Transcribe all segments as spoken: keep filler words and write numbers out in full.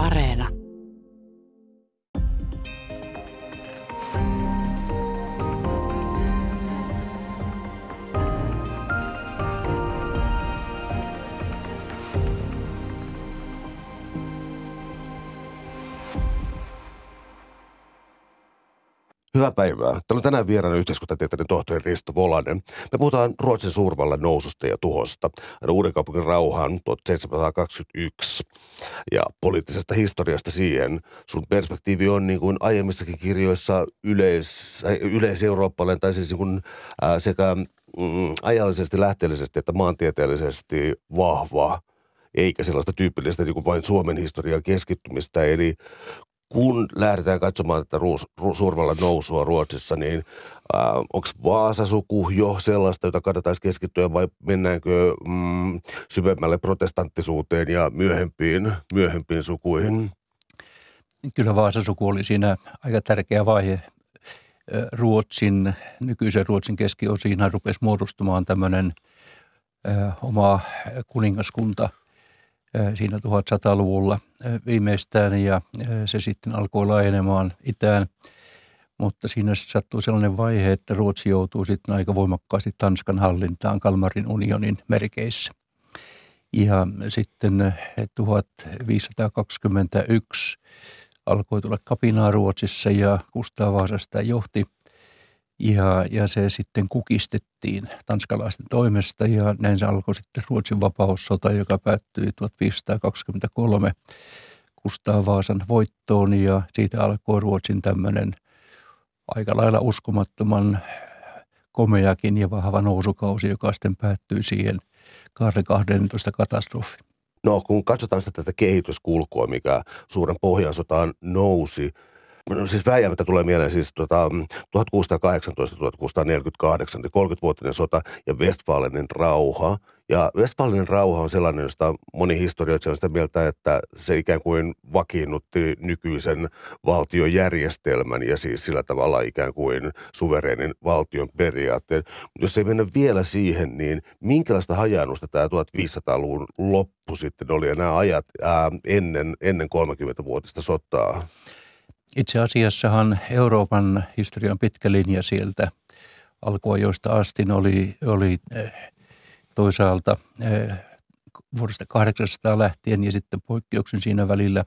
Areena. Hyvää päivää. Täällä on tänään vieraana yhteiskuntatieteiden tohtori Risto Volanen. Me puhutaan Ruotsin suurvallan noususta ja tuhosta, Uudenkaupungin rauhaan tuhatseitsemänsataakaksikymmentäyksi ja poliittisesta historiasta siihen. Sun perspektiivi on niin kuin aiemmissakin kirjoissa yleis, yleiseurooppalainen tai siis niin kuin, ää, sekä mm, ajallisesti, lähteellisesti että maantieteellisesti vahva, eikä sellaista tyypillistä niin kuin vain Suomen historian keskittymistä, eli kun lähdetään katsomaan tätä suurvallan nousua Ruotsissa, niin onko Vaasa-suku jo sellaista, jota kannattaisi keskittyä, vai mennäänkö mm, syvemmälle protestanttisuuteen ja myöhempiin, myöhempiin sukuihin? Kyllä Vaasa-suku oli siinä aika tärkeä vaihe. Ruotsin, nykyisen Ruotsin keskiosiin hän rupesi muodostumaan tämmöinen ö, oma kuningaskunta siinä tuhatsadanluvulla viimeistään, ja se sitten alkoi laajenemaan itään. Mutta siinä sattui sellainen vaihe, että Ruotsi joutuu sitten aika voimakkaasti Tanskan hallintaan Kalmarin unionin merkeissä. Ja sitten tuhatviisisataakaksikymmentäyksi alkoi tulla kapinaa Ruotsissa ja Kustaa Vaasa sitä johti. Ja, ja se sitten kukistettiin tanskalaisten toimesta, ja näin se alkoi sitten Ruotsin vapaussota, joka päättyi tuhatviisisataakaksikymmentäkolme Kustaa Vaasan voittoon, ja siitä alkoi Ruotsin tämmöinen aika lailla uskomattoman komeakin ja vahva nousukausi, joka sitten päättyi siihen Karle kahdennentoista katastrofiin. No kun katsotaan sitä tätä kehityskulkua, mikä Suuren Pohjan sotaan nousi, no siis vääjäämättä tulee mieleen siis tuota, tuhatkuusisataakahdeksantoista tuhatkuusisataaneljäkymmentäkahdeksan, kolmekymmenvuotinen sota ja Westfalenin rauha. Ja Westfalenin rauha on sellainen, josta moni historioitsija on sitä mieltä, että se ikään kuin vakiinnutti nykyisen valtiojärjestelmän ja siis sillä tavalla ikään kuin suvereenin valtion periaatteen. Jos ei mennä vielä siihen, niin minkälaista hajaannusta tämä viisitoistasataluvun loppu sitten oli ja nämä ajat ää, ennen, ennen kolmekymmenvuotista sotaa? Itse asiassahan Euroopan historian pitkä linja sieltä alkoi, joista asti oli, oli toisaalta vuodesta kahdeksansataa lähtien ja sitten poikkeuksen siinä välillä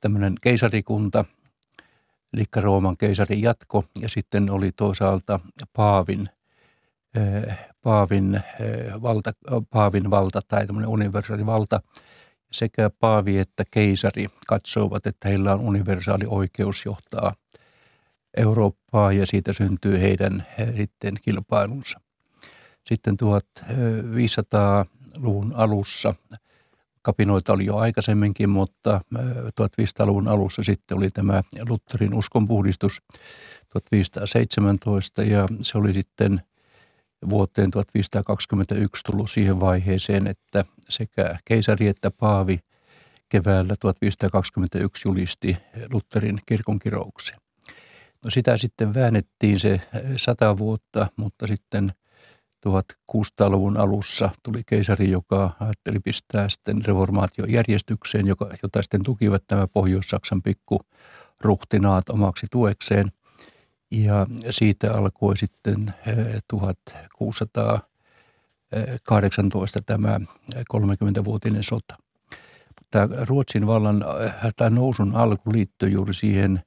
tämmöinen keisarikunta, eli Rooman keisarin jatko, ja sitten oli toisaalta paavin, paavin, valta, paavin valta tai tämmöinen universaalivalta. Sekä paavi että keisari katsoivat, että heillä on universaali oikeus johtaa Eurooppaa, ja siitä syntyy heidän sitten kilpailunsa. Sitten viisitoistasataluvun alussa, kapinoita oli jo aikaisemminkin, mutta viisitoistasataluvun alussa sitten oli tämä Lutherin uskonpuhdistus viisitoistasataseitsemäntoista, ja se oli sitten vuoteen viisitoistakaksikymmentäyksi tullut siihen vaiheeseen, että sekä keisari että paavi keväällä viisitoistakaksikymmentäyksi julisti Lutherin kirkonkirouksen. No sitä sitten väännettiin se sata vuotta, mutta sitten kuusitoistasataluvun alussa tuli keisari, joka ajatteli pistää sitten reformaation järjestykseen, joka, jota sitten tukivat nämä Pohjois-Saksan pikkuruhtinaat omaksi tuekseen. Ja siitä alkoi sitten tuhatkuusisataakahdeksantoista tämä kolmekymmenvuotinen sota. Tämä Ruotsin vallan tämä nousun alku liittyi juuri siihen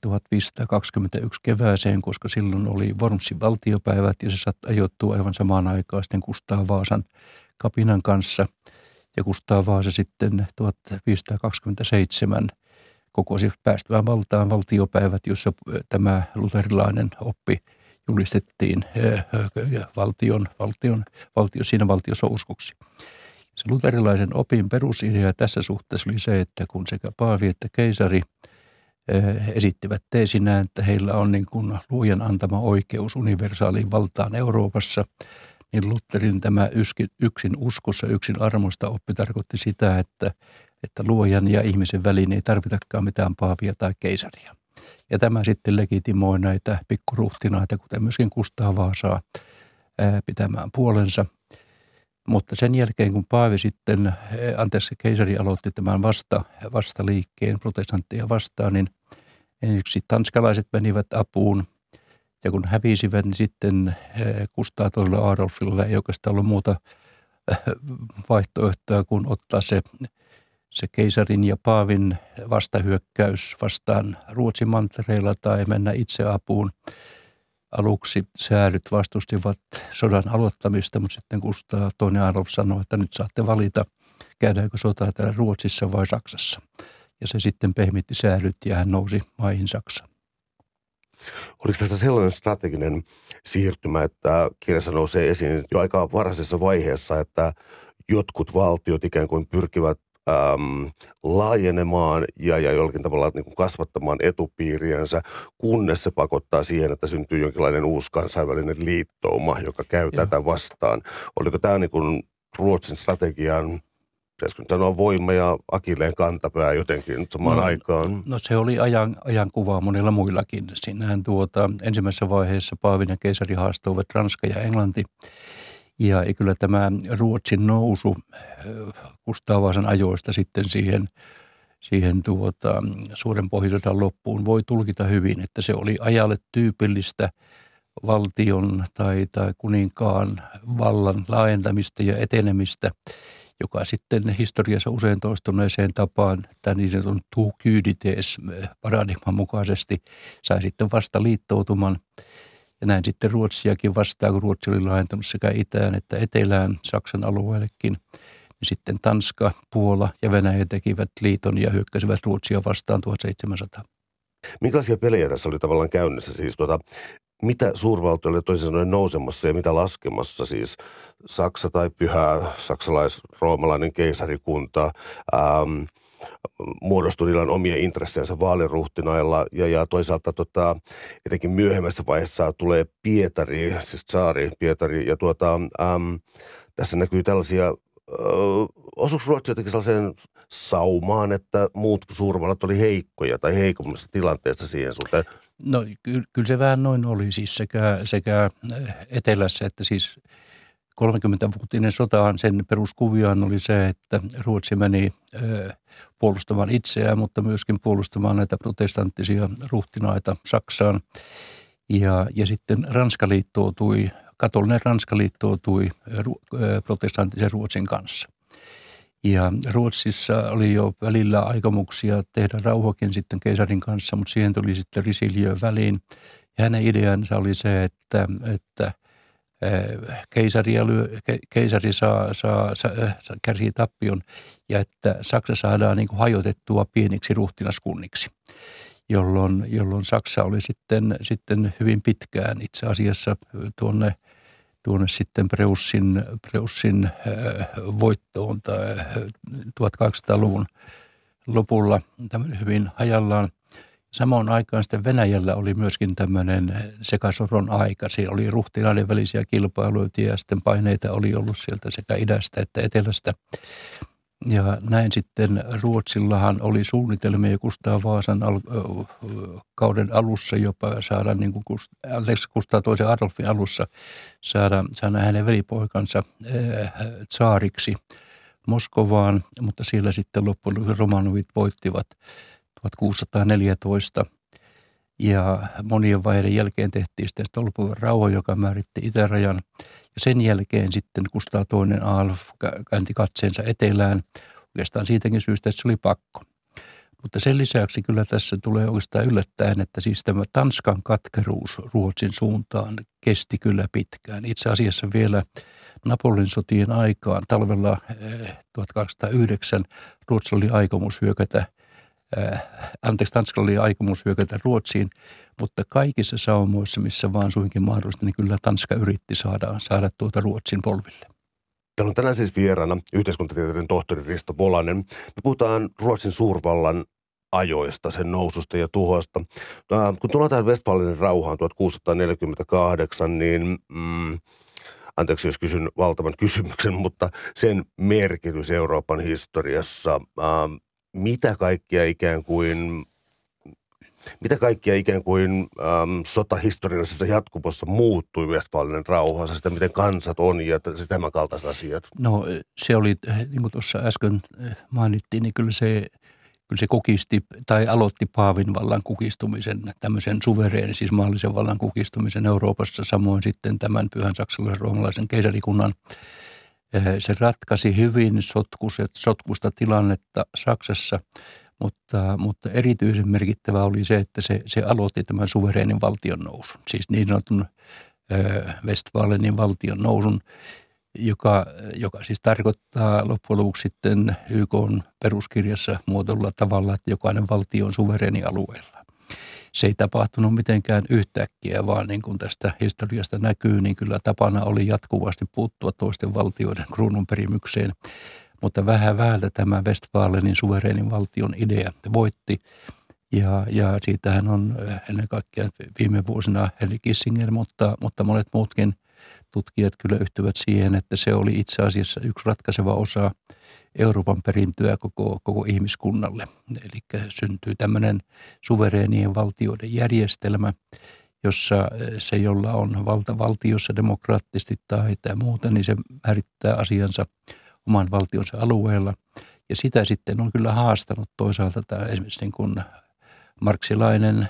tuhatviisisataakaksikymmentäyksi kevääseen, koska silloin oli Wormsin valtiopäivät, ja se saattoi ajoittua aivan samaan aikaan sitten Kustaa Vaasan kapinan kanssa. Ja Kustaa Vaasa sitten tuhatviisisataakaksikymmentäseitsemän kokosi päästyään valtaan valtiopäivät, jossa tämä luterilainen oppi julistettiin valtion, valtion, valtio, siinä valtiossa uskoksi. Se luterilaisen opin perusidea tässä suhteessa oli se, että kun sekä paavi että keisari esittivät teesinään, että heillä on niin kuin luojan antama oikeus universaaliin valtaan Euroopassa, niin Lutherin tämä yksin uskossa, yksin armosta oppi tarkoitti sitä, että että luojan ja ihmisen väliin ei tarvitakaan mitään paavia tai keisaria. Ja tämä sitten legitimoi näitä pikkuruhtinaita, kuten myöskin Kustaa Vaasaa, pitämään puolensa. Mutta sen jälkeen, kun Paavi sitten, anteeksi keisari aloitti tämän vasta, vastaliikkeen protestanttia vastaan, niin ensiksi tanskalaiset menivät apuun. Ja kun hävisivät, niin sitten Kustaa toiselle Adolfilla ei oikeastaan ollut muuta vaihtoehtoa kuin ottaa se, se keisarin ja Paavin vastahyökkäys vastaan Ruotsin mantereella tai mennä itse apuun. Aluksi säädyt vastustivat sodan aloittamista, mutta sitten Kustaa toinen Adolf sanoi, että nyt saatte valita, käydäänkö sotaa täällä Ruotsissa vai Saksassa. Ja se sitten pehmitti säädyt ja hän nousi maihin Saksaan. Oliko tässä sellainen strateginen siirtymä, että kirjassa nousee esiin jo aika varhaisessa vaiheessa, että jotkut valtiot ikään kuin pyrkivät äm, laajenemaan ja, ja jollakin tavalla niin kuin kasvattamaan etupiiriänsä, kunnes se pakottaa siihen, että syntyy jonkinlainen uusi kansainvälinen liittouma, joka käy Joo. tätä vastaan. Oliko tämä niin kuin Ruotsin strategian, pitäisikö nyt sanoa voima ja akilleen kantapää jotenkin samaan no, aikaan? No se oli ajan, ajankuvaa monilla muillakin. Siinähän tuota, ensimmäisessä vaiheessa Paavin ja keisari haastoivat Ranska ja Englanti. Ja kyllä tämä Ruotsin nousu Kustaa Vaasan ajoista sitten siihen, siihen tuota, Suuren pohjoisodan loppuun voi tulkita hyvin, että se oli ajalle tyypillistä valtion tai, tai kuninkaan vallan laajentamista ja etenemistä, joka sitten historiassa usein toistuneeseen tapaan, tämä niin sanotun two-kyydites-paradigman mukaisesti sai sitten vasta liittoutuman. Ja näin sitten Ruotsiakin vastaan, kun Ruotsi oli laajentunut sekä itään että etelään Saksan alueellekin. Ja sitten Tanska, Puola ja Venäjä tekivät liiton ja hyökkäsivät Ruotsia vastaan seitsemäntoistasataa. Minkälaisia pelejä tässä oli tavallaan käynnissä? Siis tuota, mitä suurvaltio oli toisin sanoen nousemassa ja mitä laskemassa? Siis Saksa tai pyhä saksalais-roomalainen keisarikunta ähm, muodostui niillä omia intressejänsä vaaliruhtinailla ja, ja toisaalta tota, etenkin myöhemmässä vaiheessa tulee Pietari, siis tsaari Pietari. Ja tuota, ähm, tässä näkyy tällaisia... Osuiko Ruotsi jotenkin sellaiseen saumaan, että muut suurvallat oli heikkoja tai heikommassa tilanteessa siihen suhteen? No ky- kyllä se vähän noin oli siis sekä, sekä etelässä että siis kolmekymmentävuotinen sotaan sen peruskuviaan oli se, että Ruotsi meni ö, puolustamaan itseään, mutta myöskin puolustamaan näitä protestanttisia ruhtinaita Saksaan. Ja, ja sitten Ranska liittoutui. Katolinen Ranska liittoutui protestanttisen Ruotsin kanssa. Ja Ruotsissa oli jo välillä aikomuksia tehdä rauhakin sitten keisarin kanssa, mutta siihen tuli sitten Richelieu väliin. Ja hänen ideansa oli se, että, että lyö, keisari saa, saa, saa, kärsii tappion ja että Saksa saadaan niin kuin hajotettua pieniksi ruhtinaskunniksi. Jolloin, jolloin Saksa oli sitten, sitten hyvin pitkään itse asiassa tuonne, tuonne sitten Preussin, Preussin voittoon tai tuhatkahdeksansataaluvun lopulla hyvin hajallaan. Samaan aikaan sitten Venäjällä oli myöskin tämmöinen sekasoron aika. Siellä oli ruhtinaiden välisiä kilpailuita ja sitten paineita oli ollut sieltä sekä idästä että etelästä. Ja näin sitten Ruotsillahan oli suunnitelmia ja Kustaa Vaasan al- kauden alussa jopa saada, niin kuin Kust- anteeksi, Kustaa toisen Adolfin alussa saada, saada hänen velipoikansa äh, tsaariksi Moskovaan, mutta siellä sitten loppujen lopuksi Romanovit voittivat tuhatkuusisataaneljätoista ja monien vaiheiden jälkeen tehtiin sitten Olpuvan rauha, joka määritti itärajan. Sen jälkeen sitten Kustaa toinen Adolf käänti katseensa etelään, oikeastaan siitäkin syystä, että se oli pakko. Mutta sen lisäksi kyllä tässä tulee oikeastaan yllättäen, että siis tämä Tanskan katkeruus Ruotsin suuntaan kesti kyllä pitkään. Itse asiassa vielä Napolin sotien aikaan talvella tuhatkahdeksansataayhdeksän Ruotsilla oli aikomus hyökätä, anteeksi Tanskalla oli aikomus hyökätä Ruotsiin, mutta kaikissa saumoissa, missä vaan suinkin mahdollista, niin kyllä Tanska yritti saada, saada tuota Ruotsin polville. Täällä on tänään siis vieraana yhteiskuntatieteiden tohtori Risto Volanen. Me puhutaan Ruotsin suurvallan ajoista, sen noususta ja tuhosta. Kun tullaan tähän Westfalenin rauhaan tuhatkuusisataaneljäkymmentäkahdeksan, niin... Mm, Anteeksi, jos kysyn valtavan kysymyksen, mutta sen merkitys Euroopan historiassa... Äh, Mitä kaikkia ikään kuin Mitä kaikkia ikään kuin äm, sotahistoriallisessa jatkumossa muuttui Westfalenin rauhassa, sitä miten kansat on ja siis tämän kaltaiset asiat? No se oli, niin kuin tuossa äsken mainittiin, niin kyllä se, kyllä se kukisti tai aloitti paavin vallan kukistumisen, tämmöisen suvereen, siis maallisen vallan kukistumisen Euroopassa, samoin sitten tämän pyhän saksalaisen roomalaisen keisarikunnan. Se ratkaisi hyvin sotkuset, sotkusta tilannetta Saksassa, mutta, mutta erityisen merkittävä oli se, että se, se aloitti tämän suvereenin valtion nousun. Siis niin sanotun Westfalenin valtion nousun, joka, joka siis tarkoittaa loppujen lopuksi sitten Y K:n peruskirjassa muotoilla tavalla, että jokainen valtio on suvereeni alueella. Se ei tapahtunut mitenkään yhtäkkiä, vaan niin kuin tästä historiasta näkyy, niin kyllä tapana oli jatkuvasti puuttua toisten valtioiden kruununperimykseen. Mutta vähän väältä tämä Westfalenin suvereenin valtion idea voitti. Ja, ja siitähän on ennen kaikkea viime vuosina Henry Kissinger, mutta, mutta monet muutkin tutkijat kyllä yhtyvät siihen, että se oli itse asiassa yksi ratkaiseva osa Euroopan perintöä koko, koko ihmiskunnalle. Eli syntyy tämmöinen suvereenien valtioiden järjestelmä, jossa se, jolla on valta valtiossa demokraattisesti tai, tai muuta, niin se määrittää asiansa oman valtionsa alueella. Ja sitä sitten on kyllä haastanut toisaalta tämä esimerkiksi niin kuin marksilainen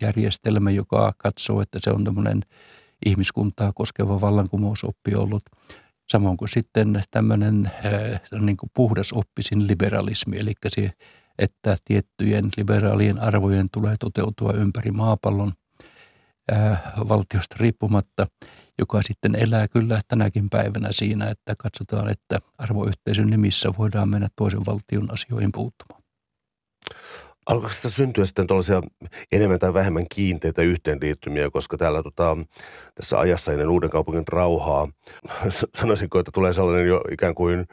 järjestelmä, joka katsoo, että se on tämmöinen ihmiskuntaa koskeva vallankumousoppi ollut. Samoin kuin sitten tämmöinen niin kuin puhdasoppisin liberalismi, eli se, että tiettyjen liberaalien arvojen tulee toteutua ympäri maapallon ää, valtiosta riippumatta, joka sitten elää kyllä tänäkin päivänä siinä, että katsotaan, että arvoyhteisön nimissä voidaan mennä toisen valtion asioihin puuttumaan. Alkoiko sitä syntyä sitten tuollaisia enemmän tai vähemmän kiinteitä yhteenliittymiä, koska täällä tota, tässä ajassa ennen Uudenkaupungin rauhaa, sanoisinko, että tulee sellainen jo ikään kuin,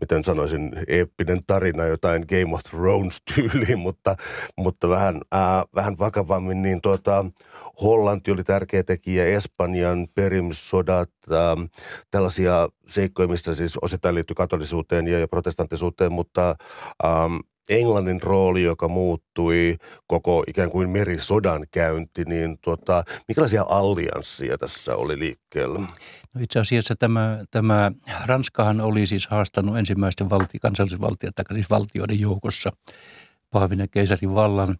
miten sanoisin, eeppinen tarina, jotain Game of Thrones-tyyliin, mutta, mutta vähän, ää, vähän vakavammin, niin tuota, Hollanti oli tärkeä tekijä, Espanjan perimyssodat, ää, tällaisia seikkoja, missä siis osittain liittyy katolisuuteen ja protestanttisuuteen, mutta ää, Englannin rooli, joka muuttui koko ikään kuin merisodan käynti, niin tuota, minkälaisia allianssia tässä oli liikkeellä? No itse asiassa tämä, tämä Ranskahan oli siis haastanut ensimmäisten valti, kansallisvaltioiden tai siis valtioiden joukossa paavin ja keisarin vallan.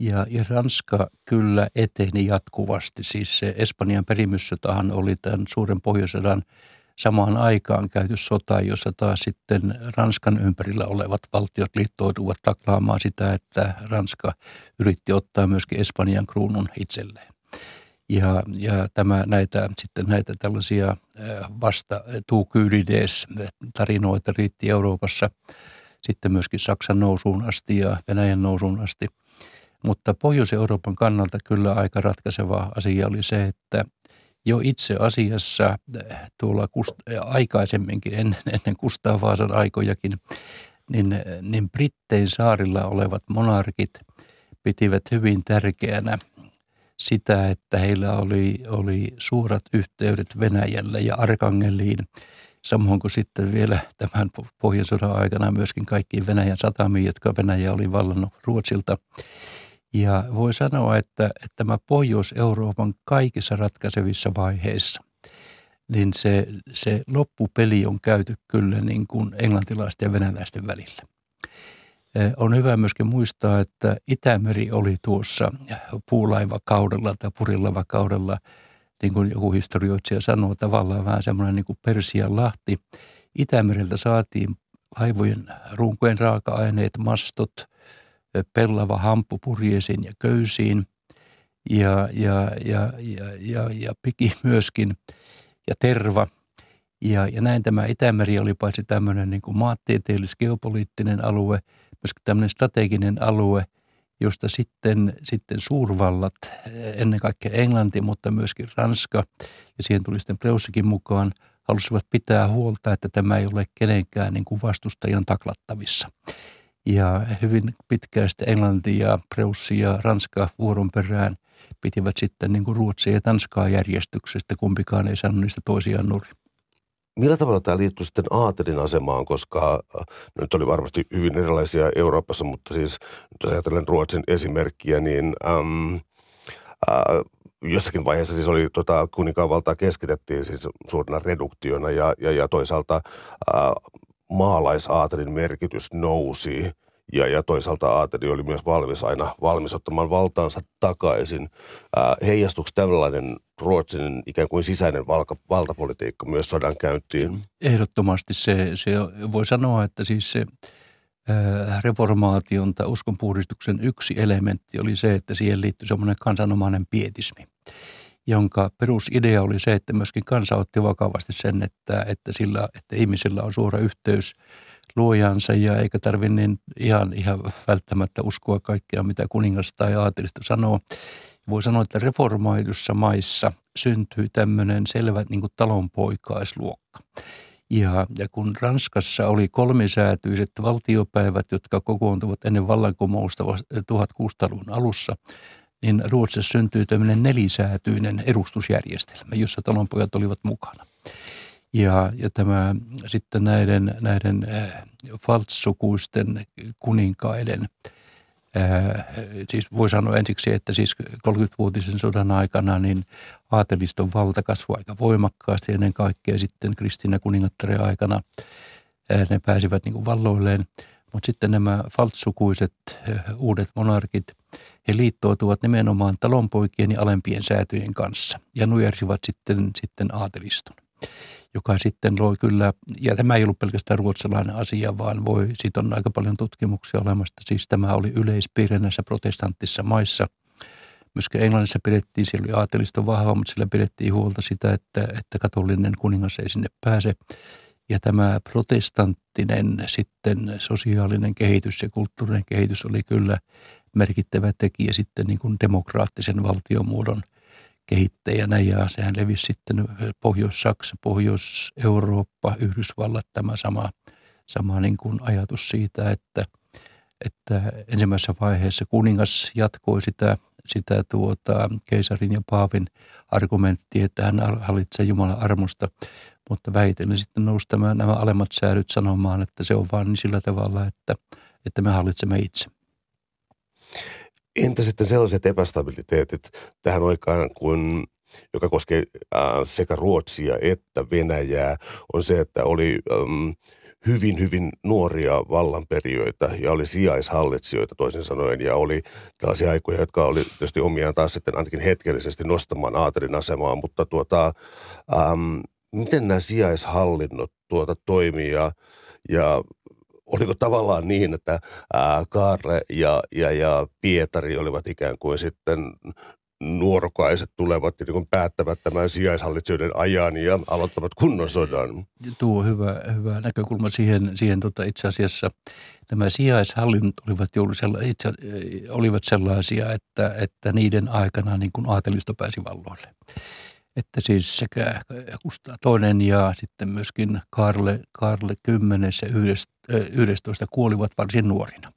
Ja, ja Ranska kyllä eteni jatkuvasti. Siis se Espanjan perimyssotahan oli tämän suuren pohjoissodan samaan aikaan käyty sota, jossa taas sitten Ranskan ympärillä olevat valtiot liittoutuvat taklaamaan sitä, että Ranska yritti ottaa myöskin Espanjan kruunun itselleen. Ja, ja tämä, näitä, sitten näitä tällaisia vasta tuukyydides-tarinoita riitti Euroopassa sitten myöskin Saksan nousuun asti ja Venäjän nousuun asti. Mutta Pohjois-Euroopan kannalta kyllä aika ratkaiseva asia oli se, että jo itse asiassa tuolla Kust- aikaisemminkin, ennen Kustaa Vaasan aikojakin, niin, niin Brittein saarilla olevat monarkit pitivät hyvin tärkeänä sitä, että heillä oli, oli suorat yhteydet Venäjälle ja Arkangeliin, samoin kuin sitten vielä tämän pohjansodan aikana myöskin kaikkiin Venäjän satamiin, jotka Venäjä oli vallannut Ruotsilta. Ja voi sanoa, että, että tämä Pohjois-Euroopan kaikissa ratkaisevissa vaiheissa, niin se, se loppupeli on käyty kyllä niin kuin englantilaisten ja venäläisten välillä. On hyvä myöskin muistaa, että Itämeri oli tuossa puulaivakaudella tai purillavakaudella, niin kuin joku historioitsija sanoo, tavallaan vähän semmoinen niin kuin Persian lahti. Itämereltä saatiin laivojen runkojen raaka-aineet, mastot, pellava hamppu purjeisiin ja köysiin ja, ja, ja, ja, ja, ja piki myöskin ja terva. Ja, ja näin tämä Itämeri oli paitsi tämmöinen niin kuin maantieteellis-geopoliittinen alue, myöskin tämmöinen strateginen alue, josta sitten, sitten suurvallat, ennen kaikkea Englanti, mutta myöskin Ranska, ja siihen tuli sitten Preussikin mukaan, halusivat pitää huolta, että tämä ei ole kenenkään niin kuin vastustajan taklattavissa. Ja hyvin pitkään sitten Englanti ja Preussi ja Ranska vuoron perään pitivät sitten niin kuin Ruotsia ja Tanskaa järjestyksestä. Kumpikaan ei saanut niistä toisiaan nurin. Millä tavalla tämä liittyy sitten aatelin asemaan, koska nyt oli varmasti hyvin erilaisia Euroopassa, mutta siis nyt ajatellen Ruotsin esimerkkiä, niin äm, ä, jossakin vaiheessa siis oli tota, kuninkaan valtaa keskitettiin siis suurena reduktiona ja, ja, ja toisaalta ä, maalaisaatelin merkitys nousi ja, ja toisaalta aateli oli myös valmis aina valmis ottamaan valtaansa takaisin. Ä, heijastuiko tällainen Ruotsin ikään kuin sisäinen valka, valtapolitiikka myös sodan käyntiin? Ehdottomasti se, se voi sanoa, että siis se ää, reformaation tai uskonpuhdistuksen yksi elementti oli se, että siihen liittyi semmoinen kansanomainen pietismi, jonka perusidea oli se, että myöskin kansa otti vakavasti sen, että, että, sillä, että ihmisillä on suora yhteys luojansa ja eikä tarvitse niin ihan, ihan välttämättä uskoa kaikkea, mitä kuningas tai aatelisto sanoo. Voi sanoa, että reformoidussa maissa syntyy tämmöinen selvä niin kuin talonpoikaisluokka. Ja, ja kun Ranskassa oli kolmisäätyiset valtiopäivät, jotka kokoontuvat ennen vallankumousta tuhatkuusisataaluvun alussa, niin Ruotsissa syntyi tämmöinen nelisäätyinen edustusjärjestelmä, jossa talonpojat olivat mukana. Ja, ja tämä sitten näiden, näiden äh, faltsukuisten kuninkaiden Äh, siis voi sanoa ensiksi, että siis kolmekymmenvuotisen sodan aikana niin aateliston valta kasvoi aika voimakkaasti. Ennen kaikkea sitten Kristiina kuningattaren aikana äh, ne pääsivät niin kuin valloilleen. Mutta sitten nämä faltsukuiset äh, uudet monarkit, he liittoutuvat nimenomaan talonpoikien ja alempien säätyjen kanssa ja nujersivat sitten, sitten aateliston, joka sitten loi kyllä, ja tämä ei ollut pelkästään ruotsalainen asia, vaan voi, siitä on aika paljon tutkimuksia olemasta. Siis tämä oli yleispiirre näissä protestanttissa maissa. Myöskin Englannissa pidettiin, siellä oli aateliston vahva, mutta sillä pidettiin huolta sitä, että, että katolinen kuningas ei sinne pääse. Ja tämä protestanttinen sitten sosiaalinen kehitys ja kulttuurinen kehitys oli kyllä merkittävä tekijä sitten niin kuin demokraattisen valtiomuodon kehittäjänä, ja sehän levisi sitten Pohjois-Saksa, Pohjois-Eurooppa, Yhdysvallat, tämä sama, sama niin kuin ajatus siitä, että, että ensimmäisessä vaiheessa kuningas jatkoi sitä, sitä tuota, keisarin ja paavin argumenttia, että hän hallitsee Jumalan armosta, mutta vähitellen sitten nousi tämä, nämä alemmat säädyt sanomaan, että se on vaan niin sillä tavalla, että, että me hallitsemme itse. Entä sitten sellaiset epästabiliteetit tähän aikaan, kun, joka koskee äh, sekä Ruotsia että Venäjää, on se, että oli ähm, hyvin, hyvin nuoria vallanperijöitä ja oli sijaishallitsijoita toisin sanoen, ja oli tällaisia aikoja, jotka oli tietysti omiaan taas sitten ainakin hetkellisesti nostamaan aatelin asemaa, mutta tuota, ähm, miten nämä sijaishallinnot tuota toimii ja, ja oliko tavallaan niin, että Kaarle ja, ja, ja Pietari olivat ikään kuin sitten nuorokaiset tulevat ja niin päättävät tämän sijaishallitsijoiden ajan ja aloittavat kunnon sodan? Tuo hyvä, hyvä näkökulma siihen, siihen tota itse asiassa. Nämä sijaishallinnot olivat, sella, itse, olivat sellaisia, että, että niiden aikana niin kuin aatelisto pääsi valloille. Että siis sekä Kustaa toinen ja sitten myöskin Kaarle, Kaarle kymmenes ja yhdestoista kuolivat varsin nuorina.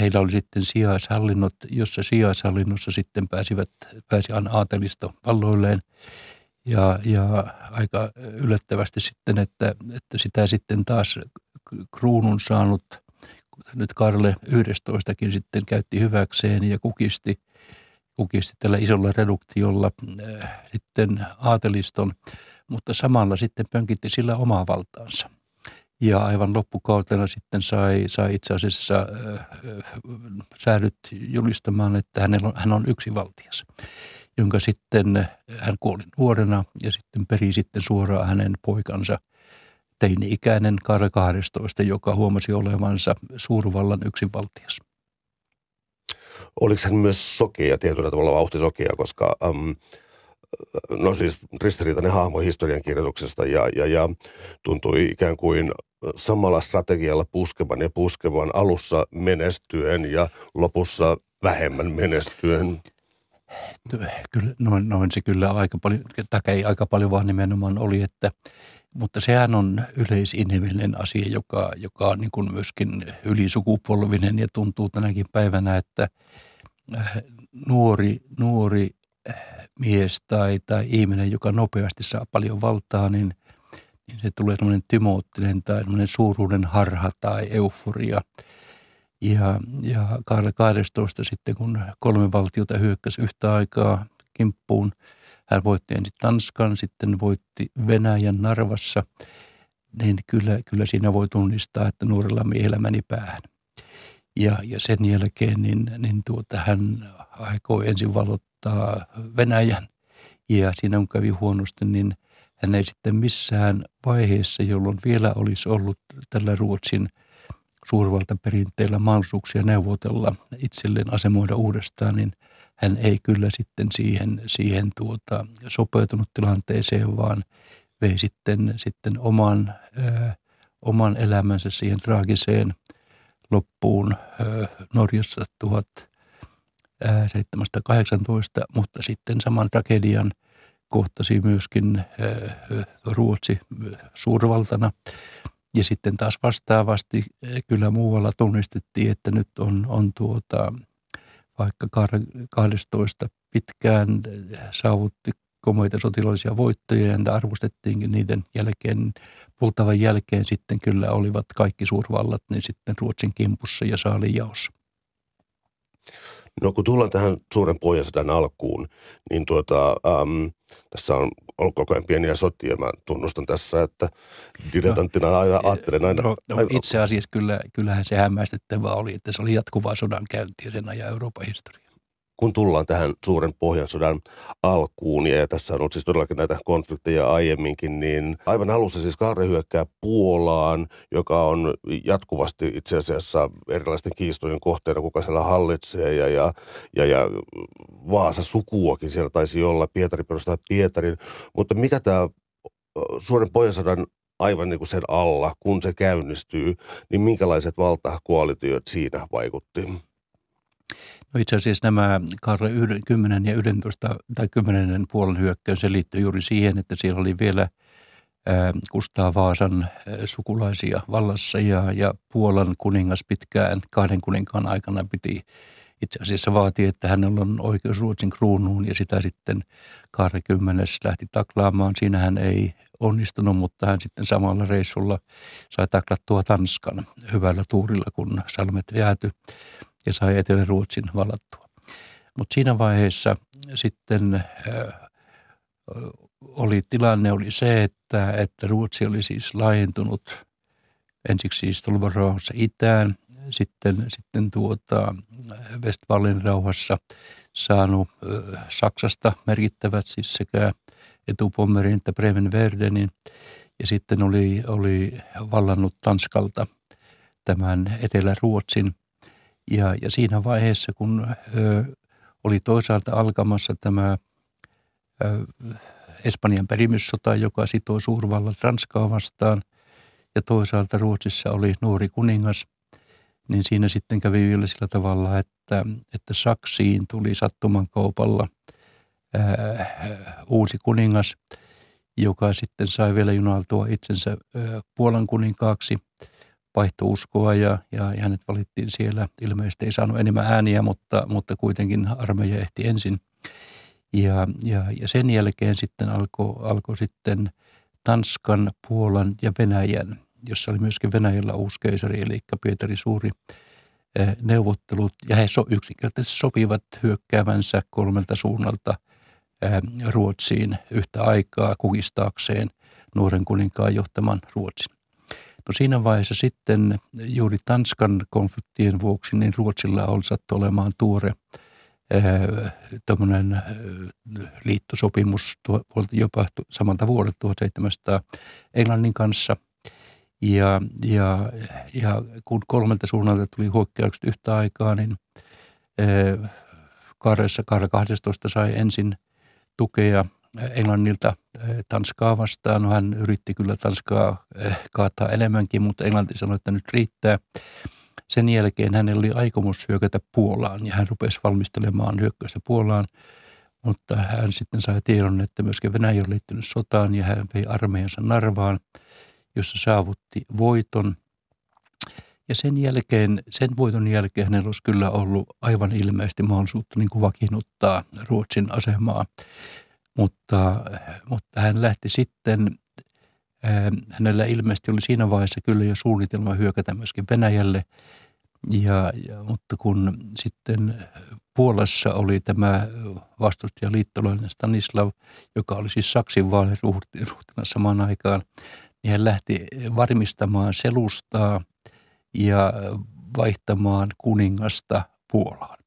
Heillä oli sitten sijaishallinnot, jossa sijaishallinnossa sitten pääsivät, pääsi aatelisto valloilleen. Ja, ja aika yllättävästi sitten, että, että sitä sitten taas kruunun saanut, nyt Kaarle yhdestoistakin sitten käytti hyväkseen ja kukisti. kukisti tällä isolla reduktiolla äh, sitten aateliston, mutta samalla sitten pönkitti sillä omaa valtaansa. Ja aivan loppukautena sitten sai, sai itse asiassa äh, äh, säädyt julistamaan, että hänellä on, hän on yksinvaltias, jonka sitten äh, hän kuoli nuorena ja sitten peri sitten suoraan hänen poikansa teini-ikäinen Kaarle kahdestoista, joka huomasi olevansa suurvallan yksinvaltias. Oliko hän myös sokea, tietyllä tavalla vauhtisokea, koska äm, no siis ristiriitainen hahmo historian kirjoituksesta ja, ja, ja tuntui ikään kuin samalla strategialla puskevan ja puskevan alussa menestyen ja lopussa vähemmän menestyen? Kyllä, noin, noin se kyllä aika paljon, tai ei aika paljon vaan nimenomaan oli, että mutta sehän on yleisinhimillinen asia, joka, joka on niin kuin myöskin ylisukupolvinen ja tuntuu tänäkin päivänä, että nuori, nuori mies tai, tai ihminen, joka nopeasti saa paljon valtaa, niin, se tulee semmoinen tymoottinen tai semmoinen suuruuden harha tai euforia. Ja, ja Karl kahdestoista sitten, kun kolme valtiota hyökkäsi yhtä aikaa kimppuun, hän voitti ensin Tanskan, sitten voitti Venäjän Narvassa, niin kyllä, kyllä siinä voi tunnistaa, että nuorella miehellä meni päähän. Ja, ja sen jälkeen niin, niin tuota, hän aikoi ensin valottaa Venäjän, ja siinä kun kävi huonosti, niin hän ei sitten missään vaiheessa, jolloin vielä olisi ollut tällä Ruotsin suurvaltaperinteellä mahdollisuuksia neuvotella itselleen asemoida uudestaan, niin hän ei kyllä sitten siihen, siihen tuota, sopeutunut tilanteeseen, vaan vei sitten, sitten oman, ö, oman elämänsä siihen traagiseen loppuun ö, Norjassa tuhatseitsemänsataakahdeksantoista, mutta sitten saman tragedian kohtasi myöskin ö, Ruotsi suurvaltana. Ja sitten taas vastaavasti kyllä muualla tunnistettiin, että nyt on, on tuota, vaikka kahdestoista pitkään saavutti komeita sotilaallisia voittoja ja niitä arvostettiinkin niiden jälkeen. Pultavan jälkeen sitten kyllä olivat kaikki suurvallat niin sitten Ruotsin kimpussa ja saalijaossa. No kun tullaan tähän suuren pohjansodan alkuun, niin tuota, äm, tässä on ollut koko ajan pieniä sotia. Mä tunnustan tässä, että dilettanttina no, aina ajattelen aina. No, no, itse asiassa kyllä, kyllähän se hämmästyttävää oli, että se oli jatkuvaa sodan käyntiä sen ajan Euroopan historiaa. Kun tullaan tähän suuren pohjansodan alkuun, ja tässä on ollut siis todellakin näitä konflikteja aiemminkin, niin aivan alussa siis Kaarle hyökkää Puolaan, joka on jatkuvasti itse asiassa erilaisten kiistojen kohteena, kuka siellä hallitsee, ja, ja, ja, ja Vaasa-sukuakin siellä taisi olla, Pietari perustaa Pietarin. Mutta mikä tämä suuren pohjansodan aivan niin kuin sen alla, kun se käynnistyy, niin minkälaiset valtakoalitiot siinä vaikutti? No itse asiassa nämä Kaarle kymmenen ja yksitoista tai kymmenen puolen hyökkäys, se liittyy juuri siihen, että siellä oli vielä ää, Kustaa Vaasan ää, sukulaisia vallassa ja, ja Puolan kuningas pitkään kahden kuninkaan aikana piti itse asiassa vaatia, että hänellä on oikeus Ruotsin kruunuun ja sitä sitten Kaarle kymmenen lähti taklaamaan. Siinä hän ei onnistunut, mutta hän sitten samalla reissulla sai taklattua Tanskan hyvällä tuurilla, kun salmet jäätyi. Ja sai Etelä-Ruotsin vallattua. Mutta siinä vaiheessa sitten äh, oli tilanne oli se, että, että Ruotsi oli siis laajentunut ensiksi siis Tolvarohassa itään, sitten, sitten tuota Westfalenin rauhassa saanut äh, Saksasta merkittävät siis sekä Etupommerin että Bremenverdenin ja sitten oli, oli vallannut Tanskalta tämän Etelä-Ruotsin. Ja, ja siinä vaiheessa, kun ö, oli toisaalta alkamassa tämä ö, Espanjan perimyssota, joka sitoi suurvallan Ranskaa vastaan, ja toisaalta Ruotsissa oli nuori kuningas, niin siinä sitten kävi vielä sillä tavalla, että, että Saksiin tuli sattumankaupalla ö, uusi kuningas, joka sitten sai vielä junaltua itsensä ö, Puolan kuninkaaksi. Vaihtoi uskoa ja, ja hänet valittiin siellä. Ilmeisesti ei saanut enemmän ääniä, mutta, mutta kuitenkin armeija ehti ensin. Ja, ja, ja sen jälkeen sitten alkoi alko sitten Tanskan, Puolan ja Venäjän, jossa oli myöskin Venäjällä uusi keisari, eli Pietari Suuri, neuvottelut. Ja he so, yksinkertaisesti sopivat hyökkäävänsä kolmelta suunnalta Ruotsiin yhtä aikaa kukistaakseen nuoren kuninkaan johtaman Ruotsin. No siinä vaiheessa sitten juuri Tanskan konfliktien vuoksi, niin Ruotsilla on sattu olemaan tuore tuommoinen liittosopimus tuo, jopa samalta vuodelta tuhatseitsemänsataa Englannin kanssa. Ja, ja, ja kun kolmelta suunnalta tuli huokkaukset yhtä aikaa, niin ää, Kaaressa Kaarle kahdestoista sai ensin tukea Englannilta Tanskaa vastaan. No, hän yritti kyllä Tanskaa kaataa enemmänkin, mutta Englanti sanoi, että nyt riittää. Sen jälkeen hänellä oli aikomus hyökätä Puolaan ja hän rupesi valmistelemaan hyökkäystä Puolaan, mutta hän sitten sai tiedon, että myöskin Venäjä on liittynyt sotaan ja hän vei armeijansa Narvaan, jossa saavutti voiton. Ja sen jälkeen, sen voiton jälkeen hänellä olisi kyllä ollut aivan ilmeisesti mahdollisuutta niin kuin vakiinnuttaa Ruotsin asemaa. Mutta, mutta hän lähti sitten Hänellä ilmeisesti oli siinä vaiheessa kyllä jo suunnitelma hyökätä myöskin Venäjälle, ja, ja, mutta kun sitten Puolassa oli tämä vastustajaliittolainen Stanisław, joka oli siis Saksin vaaliruhtinaana samaan aikaan, niin hän lähti varmistamaan selustaa ja vaihtamaan kuningasta Puolaan.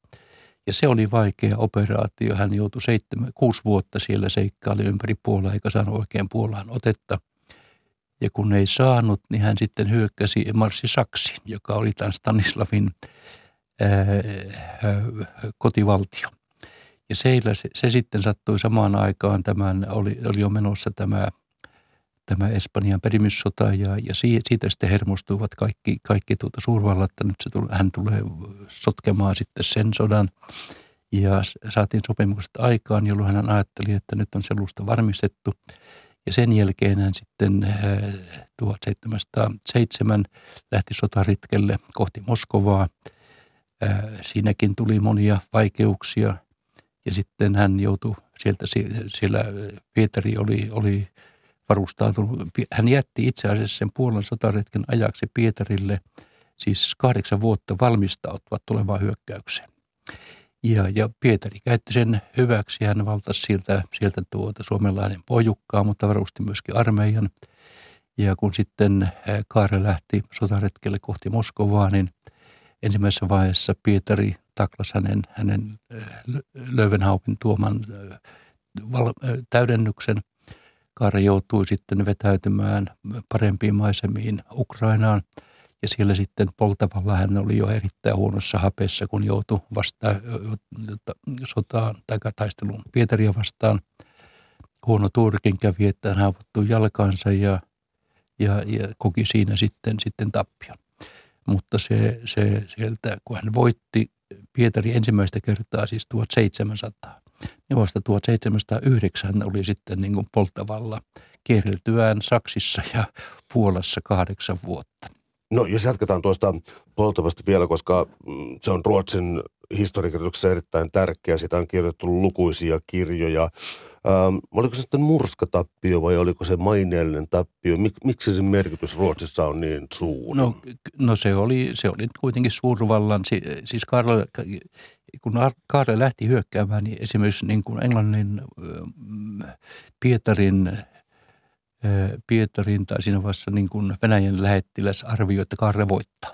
Ja se oli vaikea operaatio. Hän joutui seitsemän, kuusi vuotta siellä seikkaili ympäri Puolaa, eikä saanut oikein Puolaan otetta. Ja kun ei saanut, niin hän sitten hyökkäsi ja marssi Saksiin, joka oli tämän Stanislavin ää, kotivaltio. Ja siellä se, se sitten sattui samaan aikaan, tämän, oli, oli jo menossa tämä, tämä Espanjan perimyssota, ja, ja siitä sitten hermostuivat kaikki, kaikki tuota suurvallat, että nyt se tuli, hän tulee sotkemaan sitten sen sodan. Ja saatiin sopimukset aikaan, jolloin hän ajatteli, että nyt on selusta varmistettu. Ja sen jälkeen hän sitten tuhatseitsemänsataaseitsemän lähti sotaritkelle kohti Moskovaa. Siinäkin tuli monia vaikeuksia, ja sitten hän joutui sieltä, siellä Pietari oli, oli varustautunut. Hän jätti itse asiassa sen Puolan sotaretken ajaksi Pietarille siis kahdeksan vuotta valmistautua tulevaan hyökkäykseen. Ja, ja Pietari käytti sen hyväksi. Hän valtasi sieltä, sieltä tuota suomenlainen pohjukkaa, mutta varusti myöskin armeijan. Ja kun sitten Kaare lähti sotaretkelle kohti Moskovaa, niin ensimmäisessä vaiheessa Pietari taklasi hänen, hänen Löwenhauptin tuoman val- täydennyksen. Kaare joutui sitten vetäytymään parempiin maisemiin Ukrainaan. Ja siellä sitten Poltavalla hän oli jo erittäin huonossa hapessa, kun joutui vastaan sotaan tai taisteluun Pietaria vastaan. Huono tuurikin kävi, että hän haavoittui jalkaansa ja, ja, ja koki siinä sitten, sitten tappion. Mutta se, se sieltä, kun hän voitti Pietari ensimmäistä kertaa, siis tuhatseitsemänsataa, niin vasta tuhatseitsemänsataayhdeksän oli sitten niin kuin Poltavalla kierreltyään Saksissa ja Puolassa kahdeksan vuotta. No, jos jatketaan tuosta Poltavasta vielä, koska se on Ruotsin historiakirjoituksessa erittäin tärkeä. Siitä on kirjoitettu lukuisia kirjoja. Ähm, oliko se sitten murskatappio vai oliko se maineellinen tappio? Mik, miksi se merkitys Ruotsissa on niin suuri? No, no se, oli, se oli kuitenkin suurvallan. Siis Kaarle, kun Kaarle lähti hyökkäämään, niin esimerkiksi niin kuin Englannin Pietarin... Pietarin tai siinä vaiheessa niin kuin Venäjän lähettiläs arvioi, että Kaarle voittaa.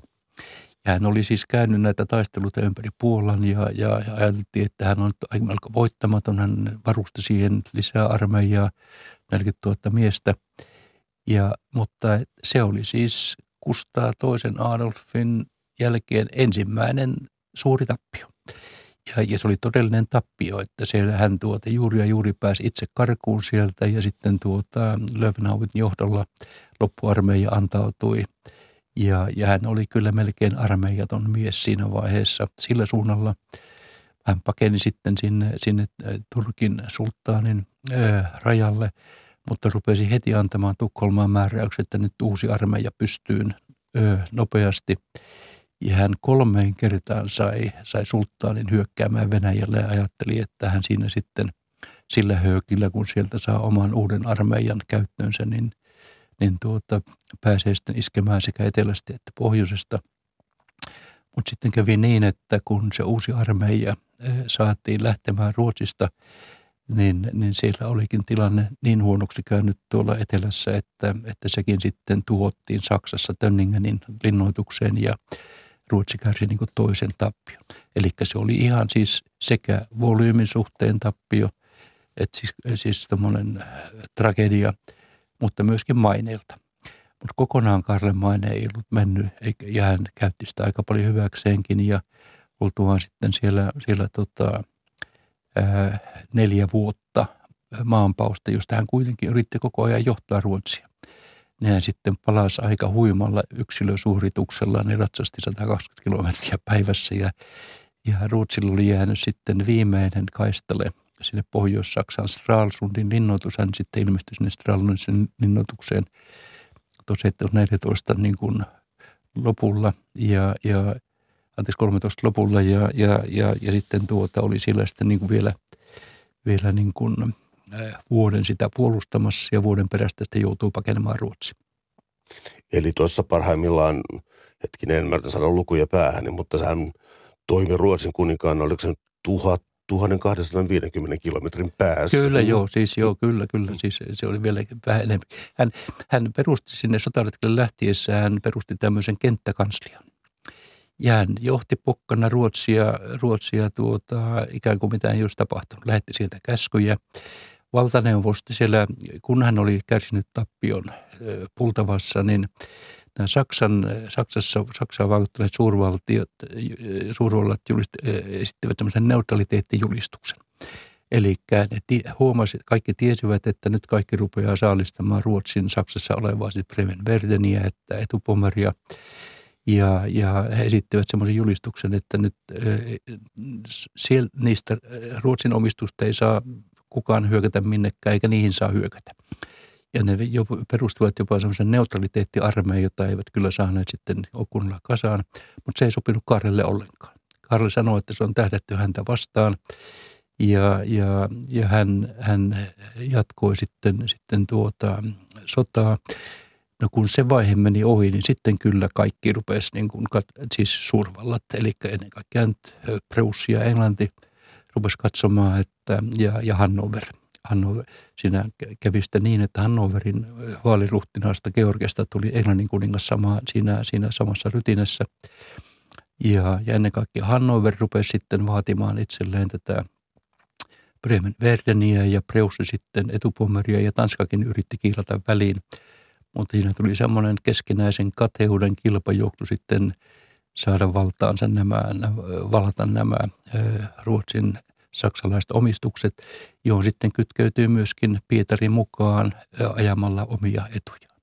Ja hän oli siis käynyt näitä taisteluita ympäri Puolan ja, ja, ja ajateltiin, että hän on melko voittamaton. Hän varusti siihen lisää armeijaa, neljäkymmentätuhatta miestä. Ja, mutta se oli siis Kustaa toisen Adolfin jälkeen ensimmäinen suuri tappio. Ja, ja se oli todellinen tappio, että siellä hän tuota juuri ja juuri pääsi itse karkuun sieltä, ja sitten tuota Löwenhauptin johdolla loppuarmeija antautui. Ja, ja hän oli kyllä melkein armeijaton mies siinä vaiheessa sillä suunnalla. Hän pakeni sitten sinne, sinne Turkin sulttaanin ää, rajalle, mutta rupesi heti antamaan Tukholmaan määräykset, että nyt uusi armeija pystyyn ää, nopeasti. Ja hän kolmeen kertaan sai, sai sulttaanin hyökkäämään Venäjälle ja ajatteli, että hän siinä sitten sillä höökillä, kun sieltä saa oman uuden armeijan käyttöönsä, niin, niin tuota, pääsee sitten iskemään sekä etelästä että pohjoisesta. Mutta sitten kävi niin, että kun se uusi armeija saatiin lähtemään Ruotsista, niin, niin siellä olikin tilanne niin huonoksi käynyt tuolla etelässä, että, että sekin sitten tuhottiin Saksassa Tönningenin linnoitukseen ja Ruotsi kärsi niin kuin toisen tappion. Eli se oli ihan siis sekä volyymin suhteen tappio, että siis, siis tämmöinen tragedia, mutta myöskin maineelta. Mutta kokonaan Karlen maine ei ollut mennyt, ja hän käytti sitä aika paljon hyväkseenkin, ja oltuaan sitten siellä, siellä tota, ää, neljä vuotta maanpausta, josta hän kuitenkin yritti koko ajan johtaa Ruotsia. Nehän sitten palasi aika huimalla yksilösuorituksella. Ne ratsasti sata kaksikymmentä kilometriä päivässä ja, ja Ruotsilla oli jäänyt sitten viimeinen kaistale sinne Pohjois-Saksan Stralsundin linnoitus. Hän sitten ilmestyi sinne Stralsundin linnoitukseen tuhatseitsemänsataaneljätoista niin kuin lopulla ja, ja anteeksi kolmetoista lopulla ja, ja, ja, ja sitten tuota oli siellä sitten niin kuin vielä, vielä niin kuin vuoden sitä puolustamassa ja vuoden perästä sitten joutuu pakenemaan Ruotsi. Eli tuossa parhaimmillaan, hetkinen, en määritä saada lukuja päähän, mutta sehän toimi Ruotsin kuninkaan, oliko se nyt tuhat, tuhat kaksisataaviisikymmentä kilometrin päässä. Kyllä joo, siis joo, kyllä, kyllä, siis se oli vielä vähän enemmän. Hän, hän perusti sinne sotaretkelle lähtiessä, hän perusti tämmöisen kenttäkanslian. Ja hän johti pokkana Ruotsia, Ruotsia tuota, ikään kuin mitään ei olisi tapahtunut. Lähetti sieltä käskyjä. Valtaneuvosti siellä, kun hän oli kärsinyt tappion Pultavassa, niin nämä Saksan, Saksassa, Saksaan vaikuttaneet suurvaltiot, suurvallat julist, esittivät tämmöisen neutraliteettijulistuksen. Eli huomasivat, kaikki tiesivät, että nyt kaikki rupeaa saalistamaan Ruotsin Saksassa olevaa siis Bremenverdeniä, että Etupommeria. Ja, ja he esittivät semmoisen julistuksen, että nyt siellä niistä Ruotsin omistusta ei saa kukaan hyökätä minnekään, eikä niihin saa hyökätä. Ja ne perustuvat jopa semmoisen neutraliteettiarmeen, jota eivät kyllä saaneet sitten kunnolla kasaan, mutta se ei sopinut Kaarelle ollenkaan. Kaarle sanoi, että se on tähdätty häntä vastaan ja, ja, ja hän, hän jatkoi sitten, sitten tuota, sotaa. No kun se vaihe meni ohi, niin sitten kyllä kaikki rupesi, niin kuin, siis suurvallat, eli ennen kaikkea Prussia ja Englanti rupesi katsomaan, että, ja, ja Hannover. Hannover. Siinä kävi sitä niin, että Hannoverin vaaliruhtinaasta Georgiasta tuli Englannin kuningas sama, siinä, siinä samassa rytinässä. Ja, ja ennen kaikkea Hannover rupesi sitten vaatimaan itselleen tätä Bremenverdeniä ja Preussi sitten Etupommeria ja Tanskakin yritti kiilata väliin. Mutta siinä tuli semmoinen keskinäisen kateuden kilpajuoksu sitten saada valtaansa nämä, valata nämä Ruotsin saksalaiset omistukset, johon sitten kytkeytyy myöskin Pietari mukaan ajamalla omia etujaan.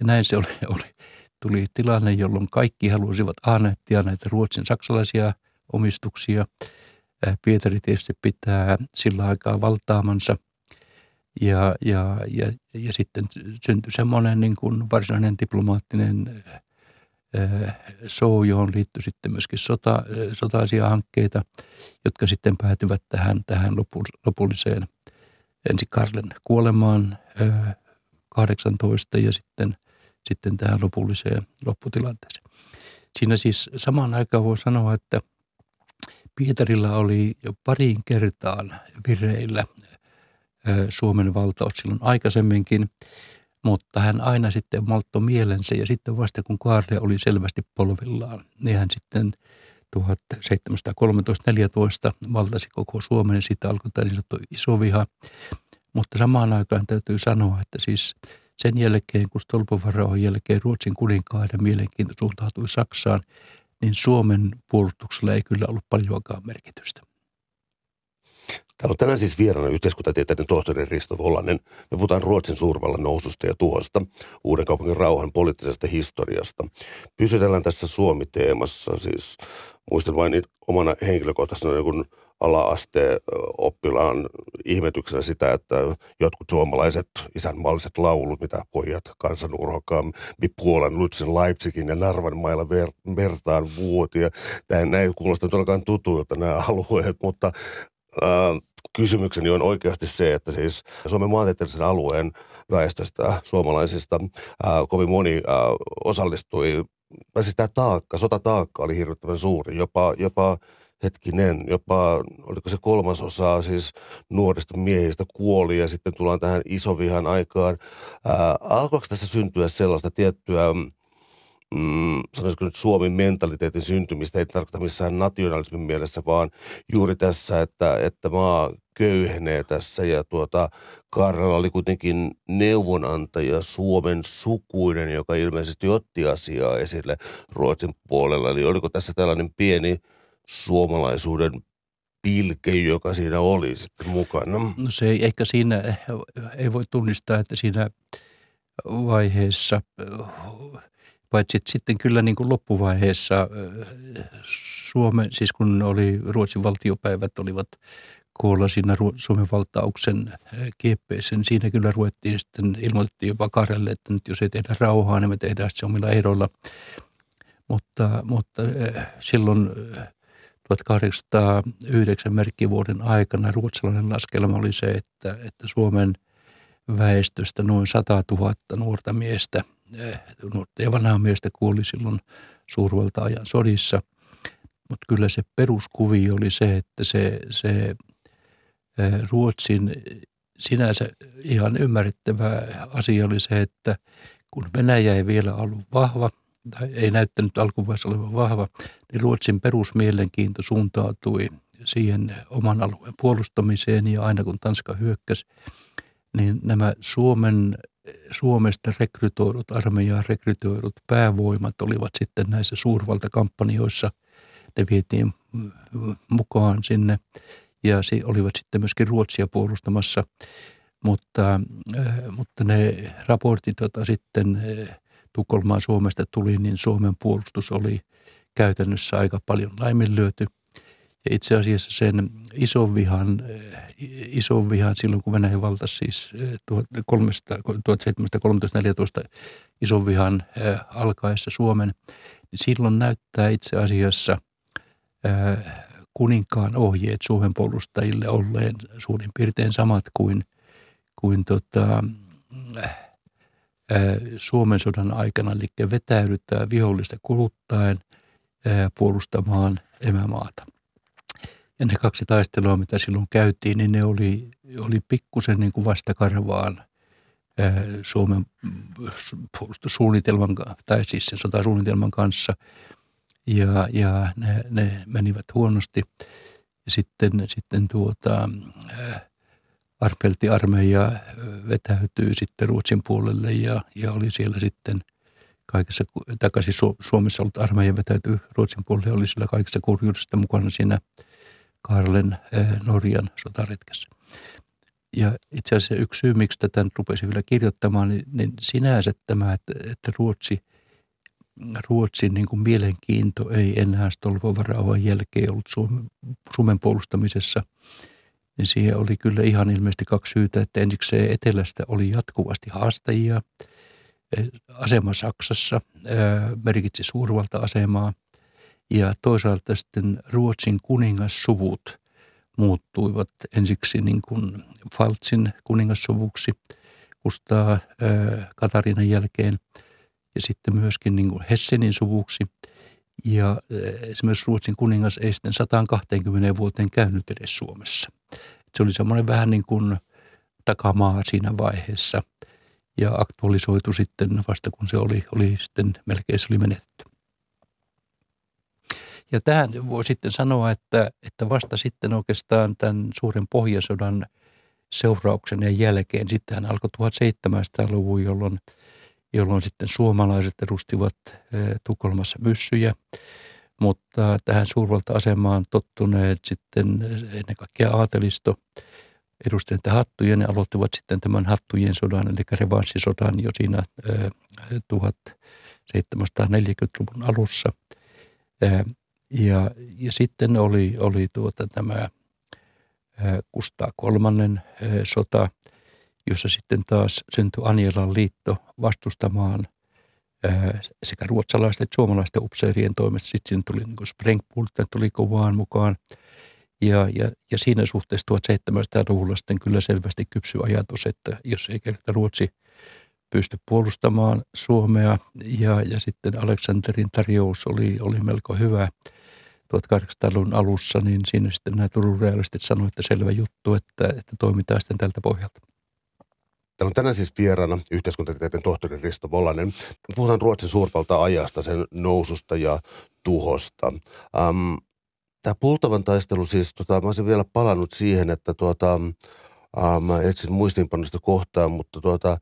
Ja näin se oli, oli, tuli tilanne, jolloin kaikki halusivat annettia näitä Ruotsin saksalaisia omistuksia. Pietari tietysti pitää sillä aikaa valtaamansa. Ja, ja, ja, ja sitten syntyi semmoinen niin kuin varsinainen diplomaattinen show, johon liittyi sitten myöskin sota, sota-asia hankkeita, jotka sitten päätyvät tähän, tähän lopulliseen ensi Karlen kuolemaan kahdeksantoista ja sitten, sitten tähän lopulliseen lopputilanteeseen. Siinä siis samaan aikaan voi sanoa, että Pietarilla oli jo pariin kertaan vireillä Suomen valtaus silloin aikaisemminkin, mutta hän aina sitten malttoi mielensä ja sitten vasta kun Kaarle oli selvästi polvillaan, niin hän sitten tuhatseitsemänsataakolmetoista neljätoista valtasi koko Suomen ja siitä alkoi tämä niin sanottu isoviha. Mutta samaan aikaan täytyy sanoa, että siis sen jälkeen, kun Olpuvan rauhan jälkeen Ruotsin kuninkaiden mielenkiinto suuntautui Saksaan, niin Suomen puolustuksella ei kyllä ollut paljoakaan merkitystä. Täällä on tänään siis vieraana yhteiskuntatieteiden tohtori Risto Volanen. Me puhutaan Ruotsin suurvallan noususta ja tuhosta, Uudenkaupungin rauhan poliittisesta historiasta. Pysytellään tässä Suomi-teemassa, siis muistan vain omana henkilökohtaisena jonkun ala-asteen oppilaan ihmetyksenä sitä, että jotkut suomalaiset isänmaalliset laulut, mitä pojat kansanurhokaan, mi Puolan, Lutsin, Leipzigin ja Narvan mailla vertaan vuotia. Nämä ei kuulosta todellakaan tutuilta nämä alueet, mutta kysymykseni on oikeasti se, että siis Suomen maantieteellisen alueen väestöstä, suomalaisista, ää, kovin moni ää, osallistui. Siis tämä taakka, sotataakka oli hirvittävän suuri, jopa, jopa hetkinen, jopa oliko se kolmasosa siis nuorista miehistä kuoli ja sitten tullaan tähän isovihan aikaan. Ää, alkoiko tässä syntyä sellaista tiettyä... Mm, sanoisiko nyt Suomen mentaliteetin syntymistä, ei tarkoita missään nationalismin mielessä, vaan juuri tässä, että, että maa köyhenee tässä ja tuota, Kaarla oli kuitenkin neuvonantaja Suomen sukuinen, joka ilmeisesti otti asiaa esille Ruotsin puolella. Eli oliko tässä tällainen pieni suomalaisuuden pilke, joka siinä oli sitten mukana? No se ei ehkä siinä, ei voi tunnistaa, että siinä vaiheessa... Paitsi sitten kyllä niin kuin loppuvaiheessa Suomen, siis kun oli Ruotsin valtiopäivät olivat koolla siinä Suomen valtauksen kieppeessä, niin siinä kyllä ruvettiin sitten, ilmoitettiin jopa Kaarelle, että nyt jos ei tehdä rauhaa, niin me tehdään se omilla ehdoilla. Mutta, mutta silloin tuhatkahdeksansataayhdeksän merkkivuoden aikana ruotsalainen laskelma oli se, että, että Suomen väestöstä noin satatuhatta nuorta miestä, nuorta ja vanhaa miestä kuoli silloin suurvalta-ajan sodissa. Mutta kyllä se peruskuvio oli se, että se, se Ruotsin sinänsä ihan ymmärrettävä asia oli se, että kun Venäjä ei vielä ollut vahva, tai ei näyttänyt alkuvaiheessa olevan vahva, niin Ruotsin perusmielenkiinto suuntautui siihen oman alueen puolustamiseen, ja aina kun Tanska hyökkäsi, niin nämä Suomen, Suomesta rekrytoidut, armeijaan rekrytoidut päävoimat olivat sitten näissä suurvaltakampanjoissa, ne vietiin mukaan sinne, ja olivat sitten myöskin Ruotsia puolustamassa, mutta, mutta ne raportit, joita sitten Tukholmaan Suomesta tuli, niin Suomen puolustus oli käytännössä aika paljon laiminlyöty. Ja itse asiassa sen ison vihan, ison vihan silloin, kun Venäjä valtasi siis tuhatseitsemänsataakolmetoista neljätoista ison vihan alkaessa Suomen, niin silloin näyttää itse asiassa kuninkaan ohjeet Suomen puolustajille olleen suurin piirtein samat kuin, kuin tota, Suomen sodan aikana, eli vetäydytään vihollista kuluttaen puolustamaan emämaata. Ja ne kaksi taistelua, mitä silloin käytiin, niin ne oli, oli pikkusen niin kuin vastakarvaan Suomen puolustussuunnitelman, tai siis sen sotasuunnitelman kanssa, ja, ja ne, ne menivät huonosti. Ja sitten, sitten tuota... Arfelti-armeija vetäytyi sitten Ruotsin puolelle ja, ja oli siellä sitten kaikessa, takaisin Suomessa ollut armeija vetäytyi Ruotsin puolelle ja oli siellä kaikessa kurjuudesta mukana siinä Kaarlen eh, Norjan sotaretkessä. Ja itse asiassa yksi syy, miksi tätä nyt rupesin vielä kirjoittamaan, niin, niin sinänsä tämä, että, että Ruotsi, Ruotsin niin kuin mielenkiinto ei enää Stolbovan rauhan jälkeen ollut Suomen, Suomen puolustamisessa. Niin siihen oli kyllä ihan ilmeisesti kaksi syytä, että ensiksi etelästä oli jatkuvasti haastajia. Asema Saksassa merkitsi suurvalta-asemaa ja toisaalta sitten Ruotsin kuningassuvut muuttuivat ensiksi niin kuin Pfalzin kuningassuvuksi Kustaa Katarinan jälkeen ja sitten myöskin niin kuin Hessenin suvuksi. Ja esimerkiksi Ruotsin kuningas ei sitten sataankahteenkymmeneen vuoteen käynyt edes Suomessa. Se oli semmoinen vähän niin kuin takamaa siinä vaiheessa ja aktualisoitu sitten vasta kun se oli, oli sitten melkein se oli menetetty. Ja tähän voi sitten sanoa, että, että vasta sitten oikeastaan tämän suuren pohjasodan seurauksen ja jälkeen, sitten alkoi tuhatseitsemänsataaluvun, jolloin, jolloin sitten suomalaiset edustivat Tukholmassa myssyjä. Mutta tähän suurvalta-asemaan tottuneet sitten ennen kaikkea aatelisto edusti näitä hattuja, ja ne aloittivat sitten tämän hattujen sodan, eli revanssisodan jo siinä tuhatseitsemänsataaneljäkymmentäluvun alussa. Ja, ja sitten oli, oli tuota tämä Kustaa kolmannen sota, jossa sitten taas syntyi Anjalan liitto vastustamaan sekä ruotsalaisten että suomalaisten upseerien toimesta. Sitten tuli niin Sprengtporten tuli kovaan mukaan. Ja, ja, ja siinä suhteessa tuhatseitsemänsataaluvulla sitten kyllä selvästi kypsyi ajatus, että jos ei kerta Ruotsi pysty puolustamaan Suomea. Ja, ja sitten Aleksanterin tarjous oli, oli melko hyvä tuhatkahdeksansataaluvun alussa, niin siinä sitten nämä Turun realistit sanoivat, että selvä juttu, että, että toimitaan sitten tältä pohjalta. Täällä on tänään siis vieraana yhteiskuntatieteiden tohtori Risto Volanen. Puhutaan Ruotsin suurvalta ajasta, sen noususta ja tuhosta. Ähm, Tämä Pultavan taistelu siis, tota, mä olisin vielä palannut siihen, että tuota, ähm, mä etsin muistiinpanosta kohtaan, mutta tuota,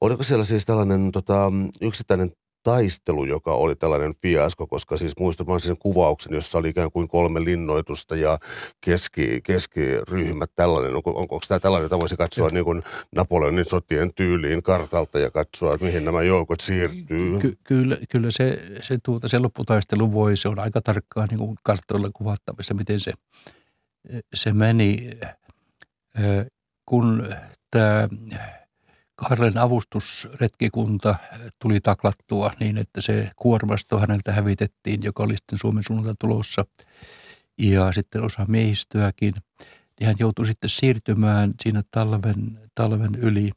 oliko siellä siis tällainen tota, yksittäinen taistelu, joka oli tällainen fiasko, koska siis muistutan sen kuvauksen, jossa oli ikään kuin kolme linnoitusta ja keski, keskiryhmä tällainen. Onko, onko tämä tällainen, jota voisi katsoa niin kuin Napoleonin sotien tyyliin kartalta ja katsoa, mihin nämä joukot siirtyy? Ky- kyllä kyllä se, se, tuota, se lopputaistelu voi, se on aika tarkkaan niin kuin kartoilla kuvattavissa, miten se, se meni, kun tämä Kaarlen avustusretkikunta tuli taklattua niin, että se kuormasto häneltä hävitettiin, joka oli sitten Suomen suunnalta tulossa. ja sitten osa miehistöäkin. Hän joutui sitten siirtymään siinä talven, talven yli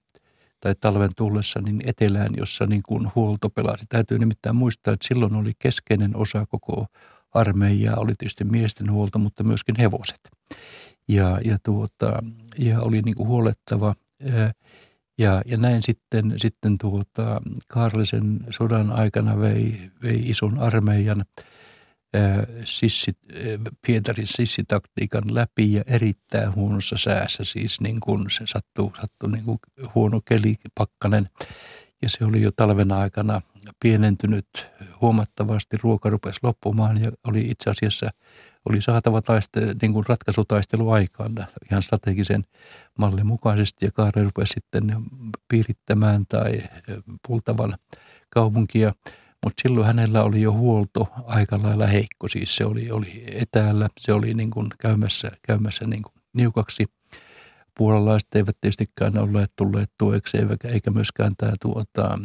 tai talven tullessa niin etelään, jossa niin kuin huolto pelasi. Täytyy nimittäin muistaa, että silloin oli keskeinen osa koko armeijaa, oli tietysti miesten huolto, mutta myöskin hevoset. Ja, ja, tuota, ja oli niin kuin huolettava. Ja, ja näin sitten, sitten tuota, Kaarlisen sodan aikana vei, vei ison armeijan Sissi, Pietarin sissitaktiikan läpi ja erittäin huonossa säässä, siis niin kuin se sattui, sattui niin kuin huono keli, pakkanen, ja se oli jo talven aikana pienentynyt huomattavasti, ruoka rupesi loppumaan ja oli itse asiassa oli saatava taiste, niin kuin ratkaisutaistelu aikaan ihan strategisen mallin mukaisesti, ja Kaarle rupesi sitten piirittämään tai Pultavan kaupunkia. Mutta silloin hänellä oli jo huolto aika lailla heikko, siis se oli, oli etäällä, se oli niin kuin käymässä, käymässä niin kuin niukaksi. Puolalaiset eivät tietystikään olleet tulleet tueksi, eikä myöskään tämä tuota,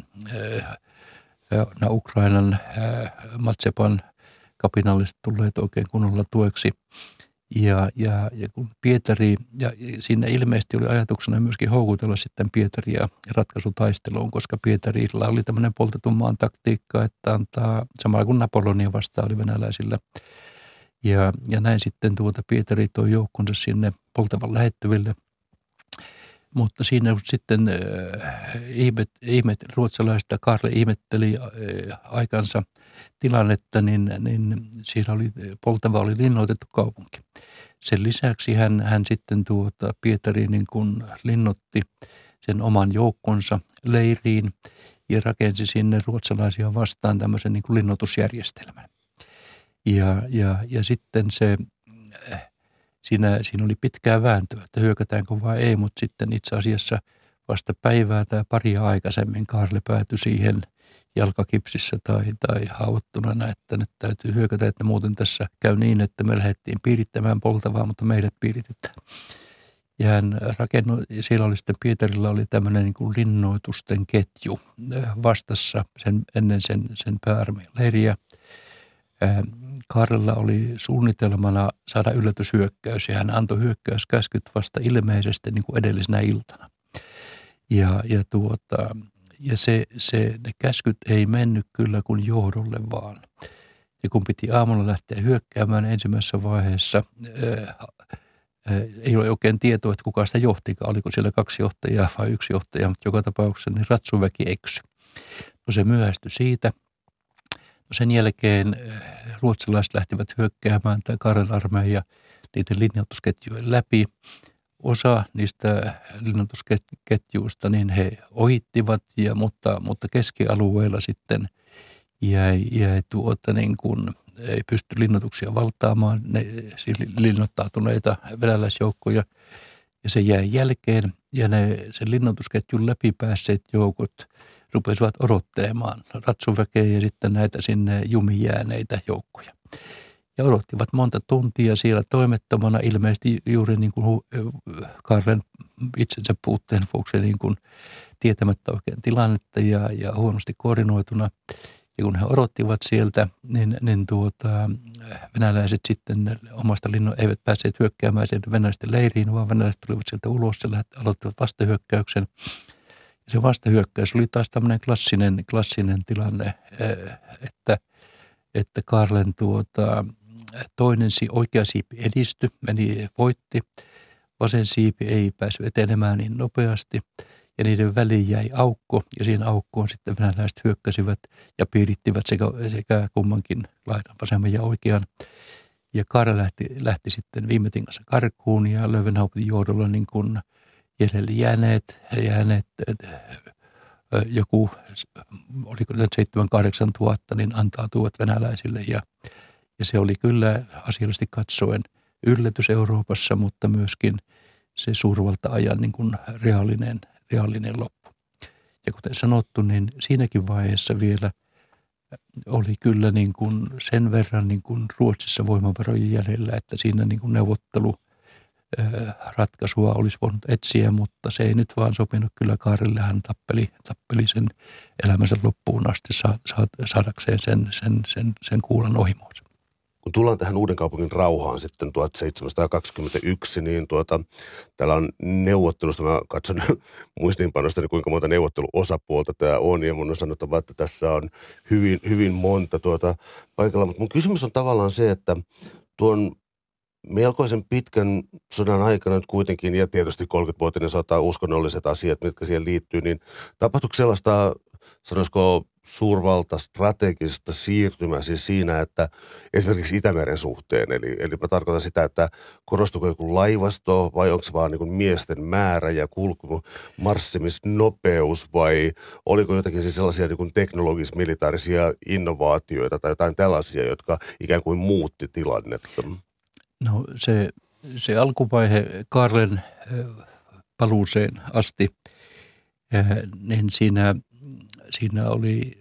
Ukrainan Matsepan kapinalliset tulleet oikein kunnolla tueksi. Ja, ja, ja kun Pietari, ja siinä ilmeisesti oli ajatuksena myöskin houkutella sitten Pietaria ratkaisutaisteluun, koska Pietarilla oli tämmöinen poltetun maan taktiikka, että antaa samalla kuin Napoleonia vastaan oli venäläisillä. Ja, ja näin sitten tuota Pietari toi joukkonsa sinne Poltavan lähettyville. Mutta siinä sitten äh, ihmet, ihmet, ruotsalaista Kaarle ihmetteli äh, aikansa tilannetta, niin, niin siellä oli, Poltava oli linnoitettu kaupunki. Sen lisäksi hän, hän sitten tuota Pietari niin kuin linnoitti sen oman joukkonsa leiriin ja rakensi sinne ruotsalaisia vastaan tämmöisen niin kuin linnoitusjärjestelmän. Ja, ja, ja sitten se... Äh, Siinä, siinä oli pitkää vääntöä, että hyökätäänkö vai ei, mutta sitten itse asiassa vasta päivää tai paria aikaisemmin Kaarle päätyi siihen jalkakipsissä tai, tai haavoittuneena, että nyt täytyy hyökätä, että muuten tässä käy niin, että me lähdettiin piirittämään Poltavaa, mutta meidät piiritetään. Ja hän rakennoi, siellä oli sitten Pietarilla oli tämmöinen niin kuin linnoitusten ketju vastassa sen, ennen sen, sen pääarmeijan leiriä. Kaarella oli suunnitelmana saada yllätyshyökkäys, ja hän antoi hyökkäyskäskyt vasta ilmeisesti niin kuin edellisenä iltana. Ja, ja, tuota, ja se, se, ne käskyt ei mennyt kyllä kuin johdolle vaan. Ja kun piti aamulla lähteä hyökkäämään ensimmäisessä vaiheessa, ää, ää, ei ole oikein tietoa, että kuka sitä johtikaan, oliko siellä kaksi johtajaa vai yksi johtaja, mutta joka tapauksessa niin ratsuväki eksy. No se myöhästyi siitä. Sen jälkeen ruotsalaiset lähtivät hyökkäämään tämä Kaarlen armeija niiden linjoitusketjujen läpi. Osa niistä linjoitusketjuista niin he ohittivat, ja, mutta, mutta keskialueella sitten jäi, jäi tuota, niin kuin, ei pysty linjoituksia valtaamaan, ne, siis linnoittautuneita venäläisjoukkoja, ja se jäi jälkeen, ja ne sen linnoitusketjun läpi päässeet joukot rupesivat odottelemaan ratsuväkeä ja sitten näitä sinne jumiin jääneitä joukkoja. Ja odottivat monta tuntia siellä toimettomana, ilmeisesti juuri niin kuin Kaarlen itsensä puutteen vuoksi niin kuin tietämättä oikein tilannetta ja, ja huonosti koordinoituna. Ja kun he odottivat sieltä, niin, niin tuota, venäläiset sitten omasta linnoista eivät päässeet hyökkäämään sieltä venäläisten leiriin, vaan venäläiset tulivat sieltä ulos ja aloittivat vastahyökkäyksen. Se vastahyökkäys oli taas tämmöinen klassinen, klassinen tilanne, että, että Kaarlen tuota, toinen oikea siipi edistyi, meni voitti. Vasen siipi ei päässyt etenemään niin nopeasti ja niiden väliin jäi aukko ja siihen aukkoon sitten venäläiset hyökkäsivät ja piirittivät sekä, sekä kummankin laidan vasemman ja oikean. Ja Kaarle lähti, lähti sitten viime tingassa karkuun ja Löwenhauptin johdolla niin kuin jäljelle jääneet, jääneet joku, oliko nyt seitsemän kahdeksan tuhatta, niin antautuivat venäläisille. Ja, ja se oli kyllä asiallisesti katsoen yllätys Euroopassa, mutta myöskin se suurvalta-ajan niin kuin reaalinen, reaalinen loppu. Ja kuten sanottu, niin siinäkin vaiheessa vielä oli kyllä niin kuin sen verran niin kuin Ruotsissa voimavarojen jäljellä, että siinä niin kuin neuvottelu ratkaisua olisi voinut etsiä, mutta se ei nyt vaan sopinut kyllä Kaarille. Hän tappeli, tappeli sen elämänsä loppuun asti saadakseen sen, sen, sen, sen kuulan ohimoonsa. Kun tullaan tähän Uudenkaupungin rauhaan sitten tuhatseitsemänsataakaksikymmentäyksi, niin tuota, täällä on neuvottelusta, mä katson muistiinpanosta, niin kuinka monta neuvotteluosapuolta tämä on, ja mun on sanottava, että tässä on hyvin, hyvin monta tuota paikalla. Mutta mun kysymys on tavallaan se, että tuon melkoisen pitkän sodan aikana nyt kuitenkin, ja tietysti kolmekymmentävuotinen sota, uskonnolliset asiat, mitkä siihen liittyy, niin tapahtuiko sellaista, sanoisiko suurvalta strategista siirtymää siis siinä, että esimerkiksi Itämeren suhteen, eli, eli mä tarkoitan sitä, että korostuuko joku laivasto vai onko se vaan niin kuin miesten määrä ja kulku, marssimisnopeus vai oliko jotakin siis sellaisia niin kuin teknologis-militaarisia innovaatioita tai jotain tällaisia, jotka ikään kuin muutti tilannetta? No se, se alkuvaihe Kaarlen paluuseen asti, niin siinä, siinä oli,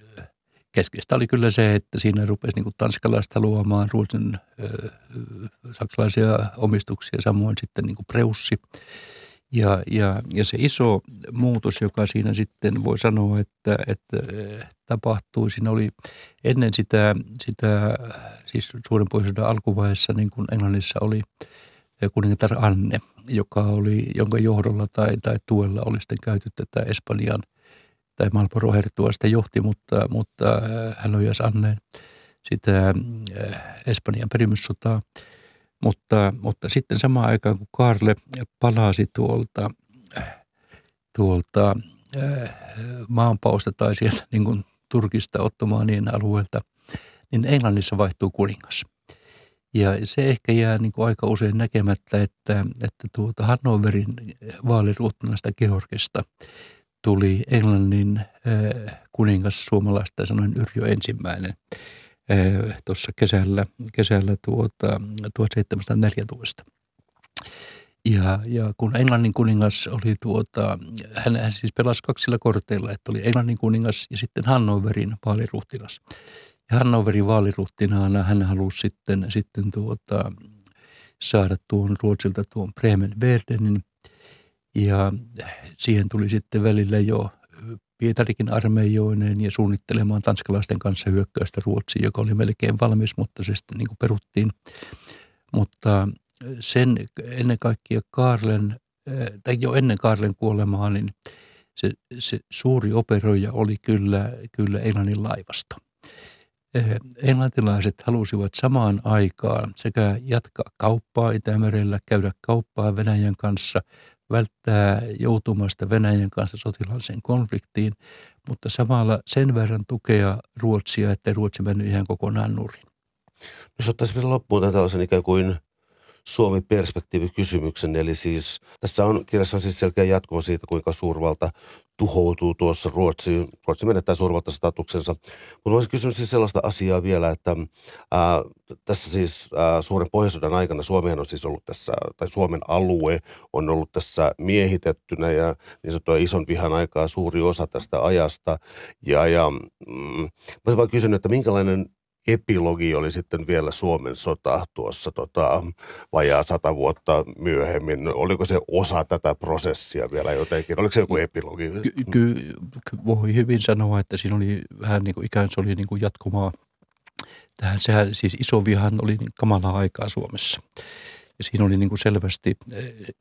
keskeistä oli kyllä se, että siinä rupesi niin tanskalaiset luomaan Ruotsin saksalaisia omistuksia, samoin sitten niin Preussi. Ja, ja, ja se iso muutos, joka siinä sitten voi sanoa, että, että tapahtui, siinä oli ennen sitä, sitä siis Suuren Pohjan-sodan alkuvaiheessa, niin kuin Englannissa oli kuningatar Anne, joka oli, jonka johdolla tai, tai tuella oli sitten käyty tätä Espanjan, tai Marlborough hertua sitä johti, mutta, mutta hän ohjasi Anneen sitä Espanjan perimyssotaa. Mutta, mutta sitten samaan aikaan, kun Kaarle palasi tuolta, tuolta maanpausta tai sieltä niin kuin Turkista ottomaanien alueelta, niin Englannissa vaihtuu kuningas. Ja se ehkä jää niin kuin aika usein näkemättä, että, että tuota Hannoverin vaaliruhtinaasta Georgista tuli Englannin kuningas suomalaista sanoen Yrjö ensimmäinen. Tuossa kesällä, kesällä tuota, tuhatseitsemänsataaneljätoista. Ja, ja kun Englannin kuningas oli, tuota, hän, hän siis pelasi kaksilla korteilla, että oli Englannin kuningas ja sitten Hannoverin vaaliruhtinas. Ja Hannoverin vaaliruhtinaana hän halusi sitten, sitten tuota, saada tuon Ruotsilta tuon Bremenverdenin. Ja siihen tuli sitten välillä jo Pietarikin armeijoineen ja suunnittelemaan tanskalaisten kanssa hyökkäystä Ruotsiin, joka oli melkein valmis, mutta se sitten niin kuin peruttiin. Mutta sen ennen kaikkea Kaarlen, tai jo ennen Kaarlen kuolemaa, niin se, se suuri operoija oli kyllä, kyllä Englannin laivasto. Englantilaiset halusivat samaan aikaan sekä jatkaa kauppaa Itämerellä, käydä kauppaa Venäjän kanssa, välttää joutumasta Venäjän kanssa sotilaalliseen konfliktiin, mutta samalla sen verran tukea Ruotsia, että Ruotsi mennyt ihan kokonaan nurin. Jos ottaisiin vielä loppuun tätä osan ikään kuin Suomi-perspektiivikysymyksen, eli siis tässä on kirjassa on siis selkeä jatkuma siitä, kuinka suurvalta tuhoutuu tuossa Ruotsiin. Ruotsi menettää suurvaltastatuksensa, mutta olisin kysynyt siis sellaista asiaa vielä, että ää, tässä siis ää, Suuren Pohjansodan aikana Suomihan on siis ollut tässä, tai Suomen alue on ollut tässä miehitettynä ja niin sanottua ison vihan aikaa suuri osa tästä ajasta. Ja, ja mm, mä olisin vaan kysynyt, että minkälainen epilogi oli sitten vielä Suomen sota tuossa tota, vajaa sata vuotta myöhemmin. Oliko se osa tätä prosessia vielä jotenkin? Oliko se joku epilogi? Kyllä ky- ky- voi hyvin sanoa, että siinä oli vähän niin kuin ikään se oli niin kuin jatkumaa. Tähän sehän siis iso vihan oli niin kamalaa aikaa Suomessa. Ja siinä oli niin kuin selvästi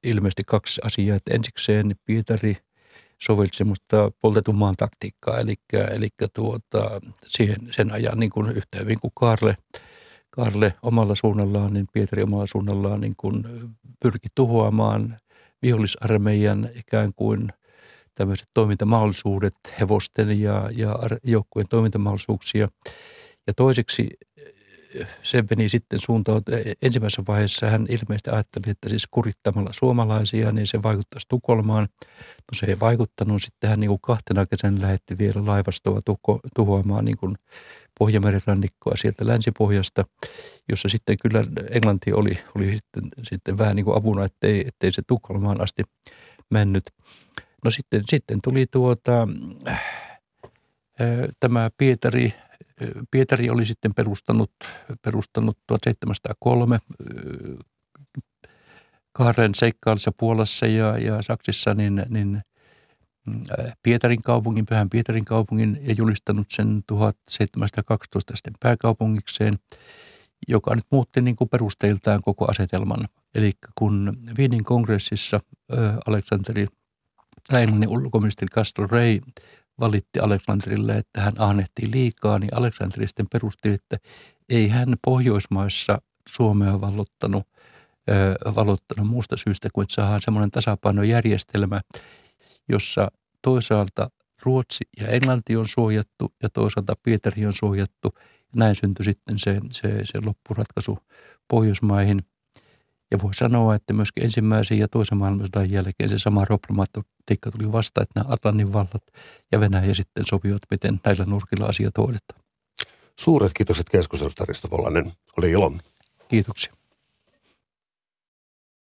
ilmeisesti kaksi asiaa. Että ensikseen Pietari sovelsi semmoista poltetun maan taktiikkaa, eli, eli tuota, siihen, sen ajan niin kuin yhtä hyvin kuin Kaarle, Kaarle omalla suunnallaan, niin Pietari omalla suunnallaan niin kuin pyrki tuhoamaan vihollisarmeijan ikään kuin tämmöiset toimintamahdollisuudet, hevosten ja, ja joukkueen toimintamahdollisuuksia. Ja toiseksi se meni sitten suuntautua. Ensimmäisessä vaiheessa hän ilmeisesti ajatteli, että siis kurittamalla suomalaisia, niin se vaikuttaisi Tukholmaan. No se ei vaikuttanut. Sitten hän niin kuin kahtena kesänä lähetti vielä laivastoa tuho- tuhoamaan niin kuin Pohjanmeren rannikkoa sieltä länsipohjasta, jossa sitten kyllä Englanti oli, oli sitten, sitten vähän niin kuin apuna, ettei, ettei se Tukholmaan asti mennyt. No sitten, sitten tuli tuota, tämä Pietari. Pietari oli sitten perustanut, perustanut tuhatseitsemänsataakolme Kaarlen seikkailissa Puolassa ja, ja Saksissa niin, niin Pietarin kaupungin, Pyhän Pietarin kaupungin ja julistanut sen tuhatseitsemänsataakaksitoista sitten pääkaupungikseen. joka nyt muutti niin kuin perusteiltaan koko asetelman. Eli kun Wienin kongressissa ää, Aleksanteri, tai englannin ulkoministeri Castlereagh valitti Aleksanterille, että hän ahnehtii liikaa, niin Aleksanteri sitten perusteli, että ei hän Pohjoismaissa Suomea vallottanut, ää, vallottanut muusta syystä kuin, että saadaan semmoinen tasapainojärjestelmä, jossa toisaalta Ruotsi ja Englanti on suojattu ja toisaalta Pietari on suojattu. Näin syntyi sitten se, se, se loppuratkaisu Pohjoismaihin. Ja voi sanoa, että myöskin ensimmäisen ja toisen maailmansodan jälkeen se sama problematiikka tuli vastaan, että nämä Atlantin vallat ja Venäjä sitten sopivat, miten näillä nurkilla asiat hoidetaan. Suuret kiitokset keskustelusta, Risto Volanen. Oli ilo. Kiitoksia.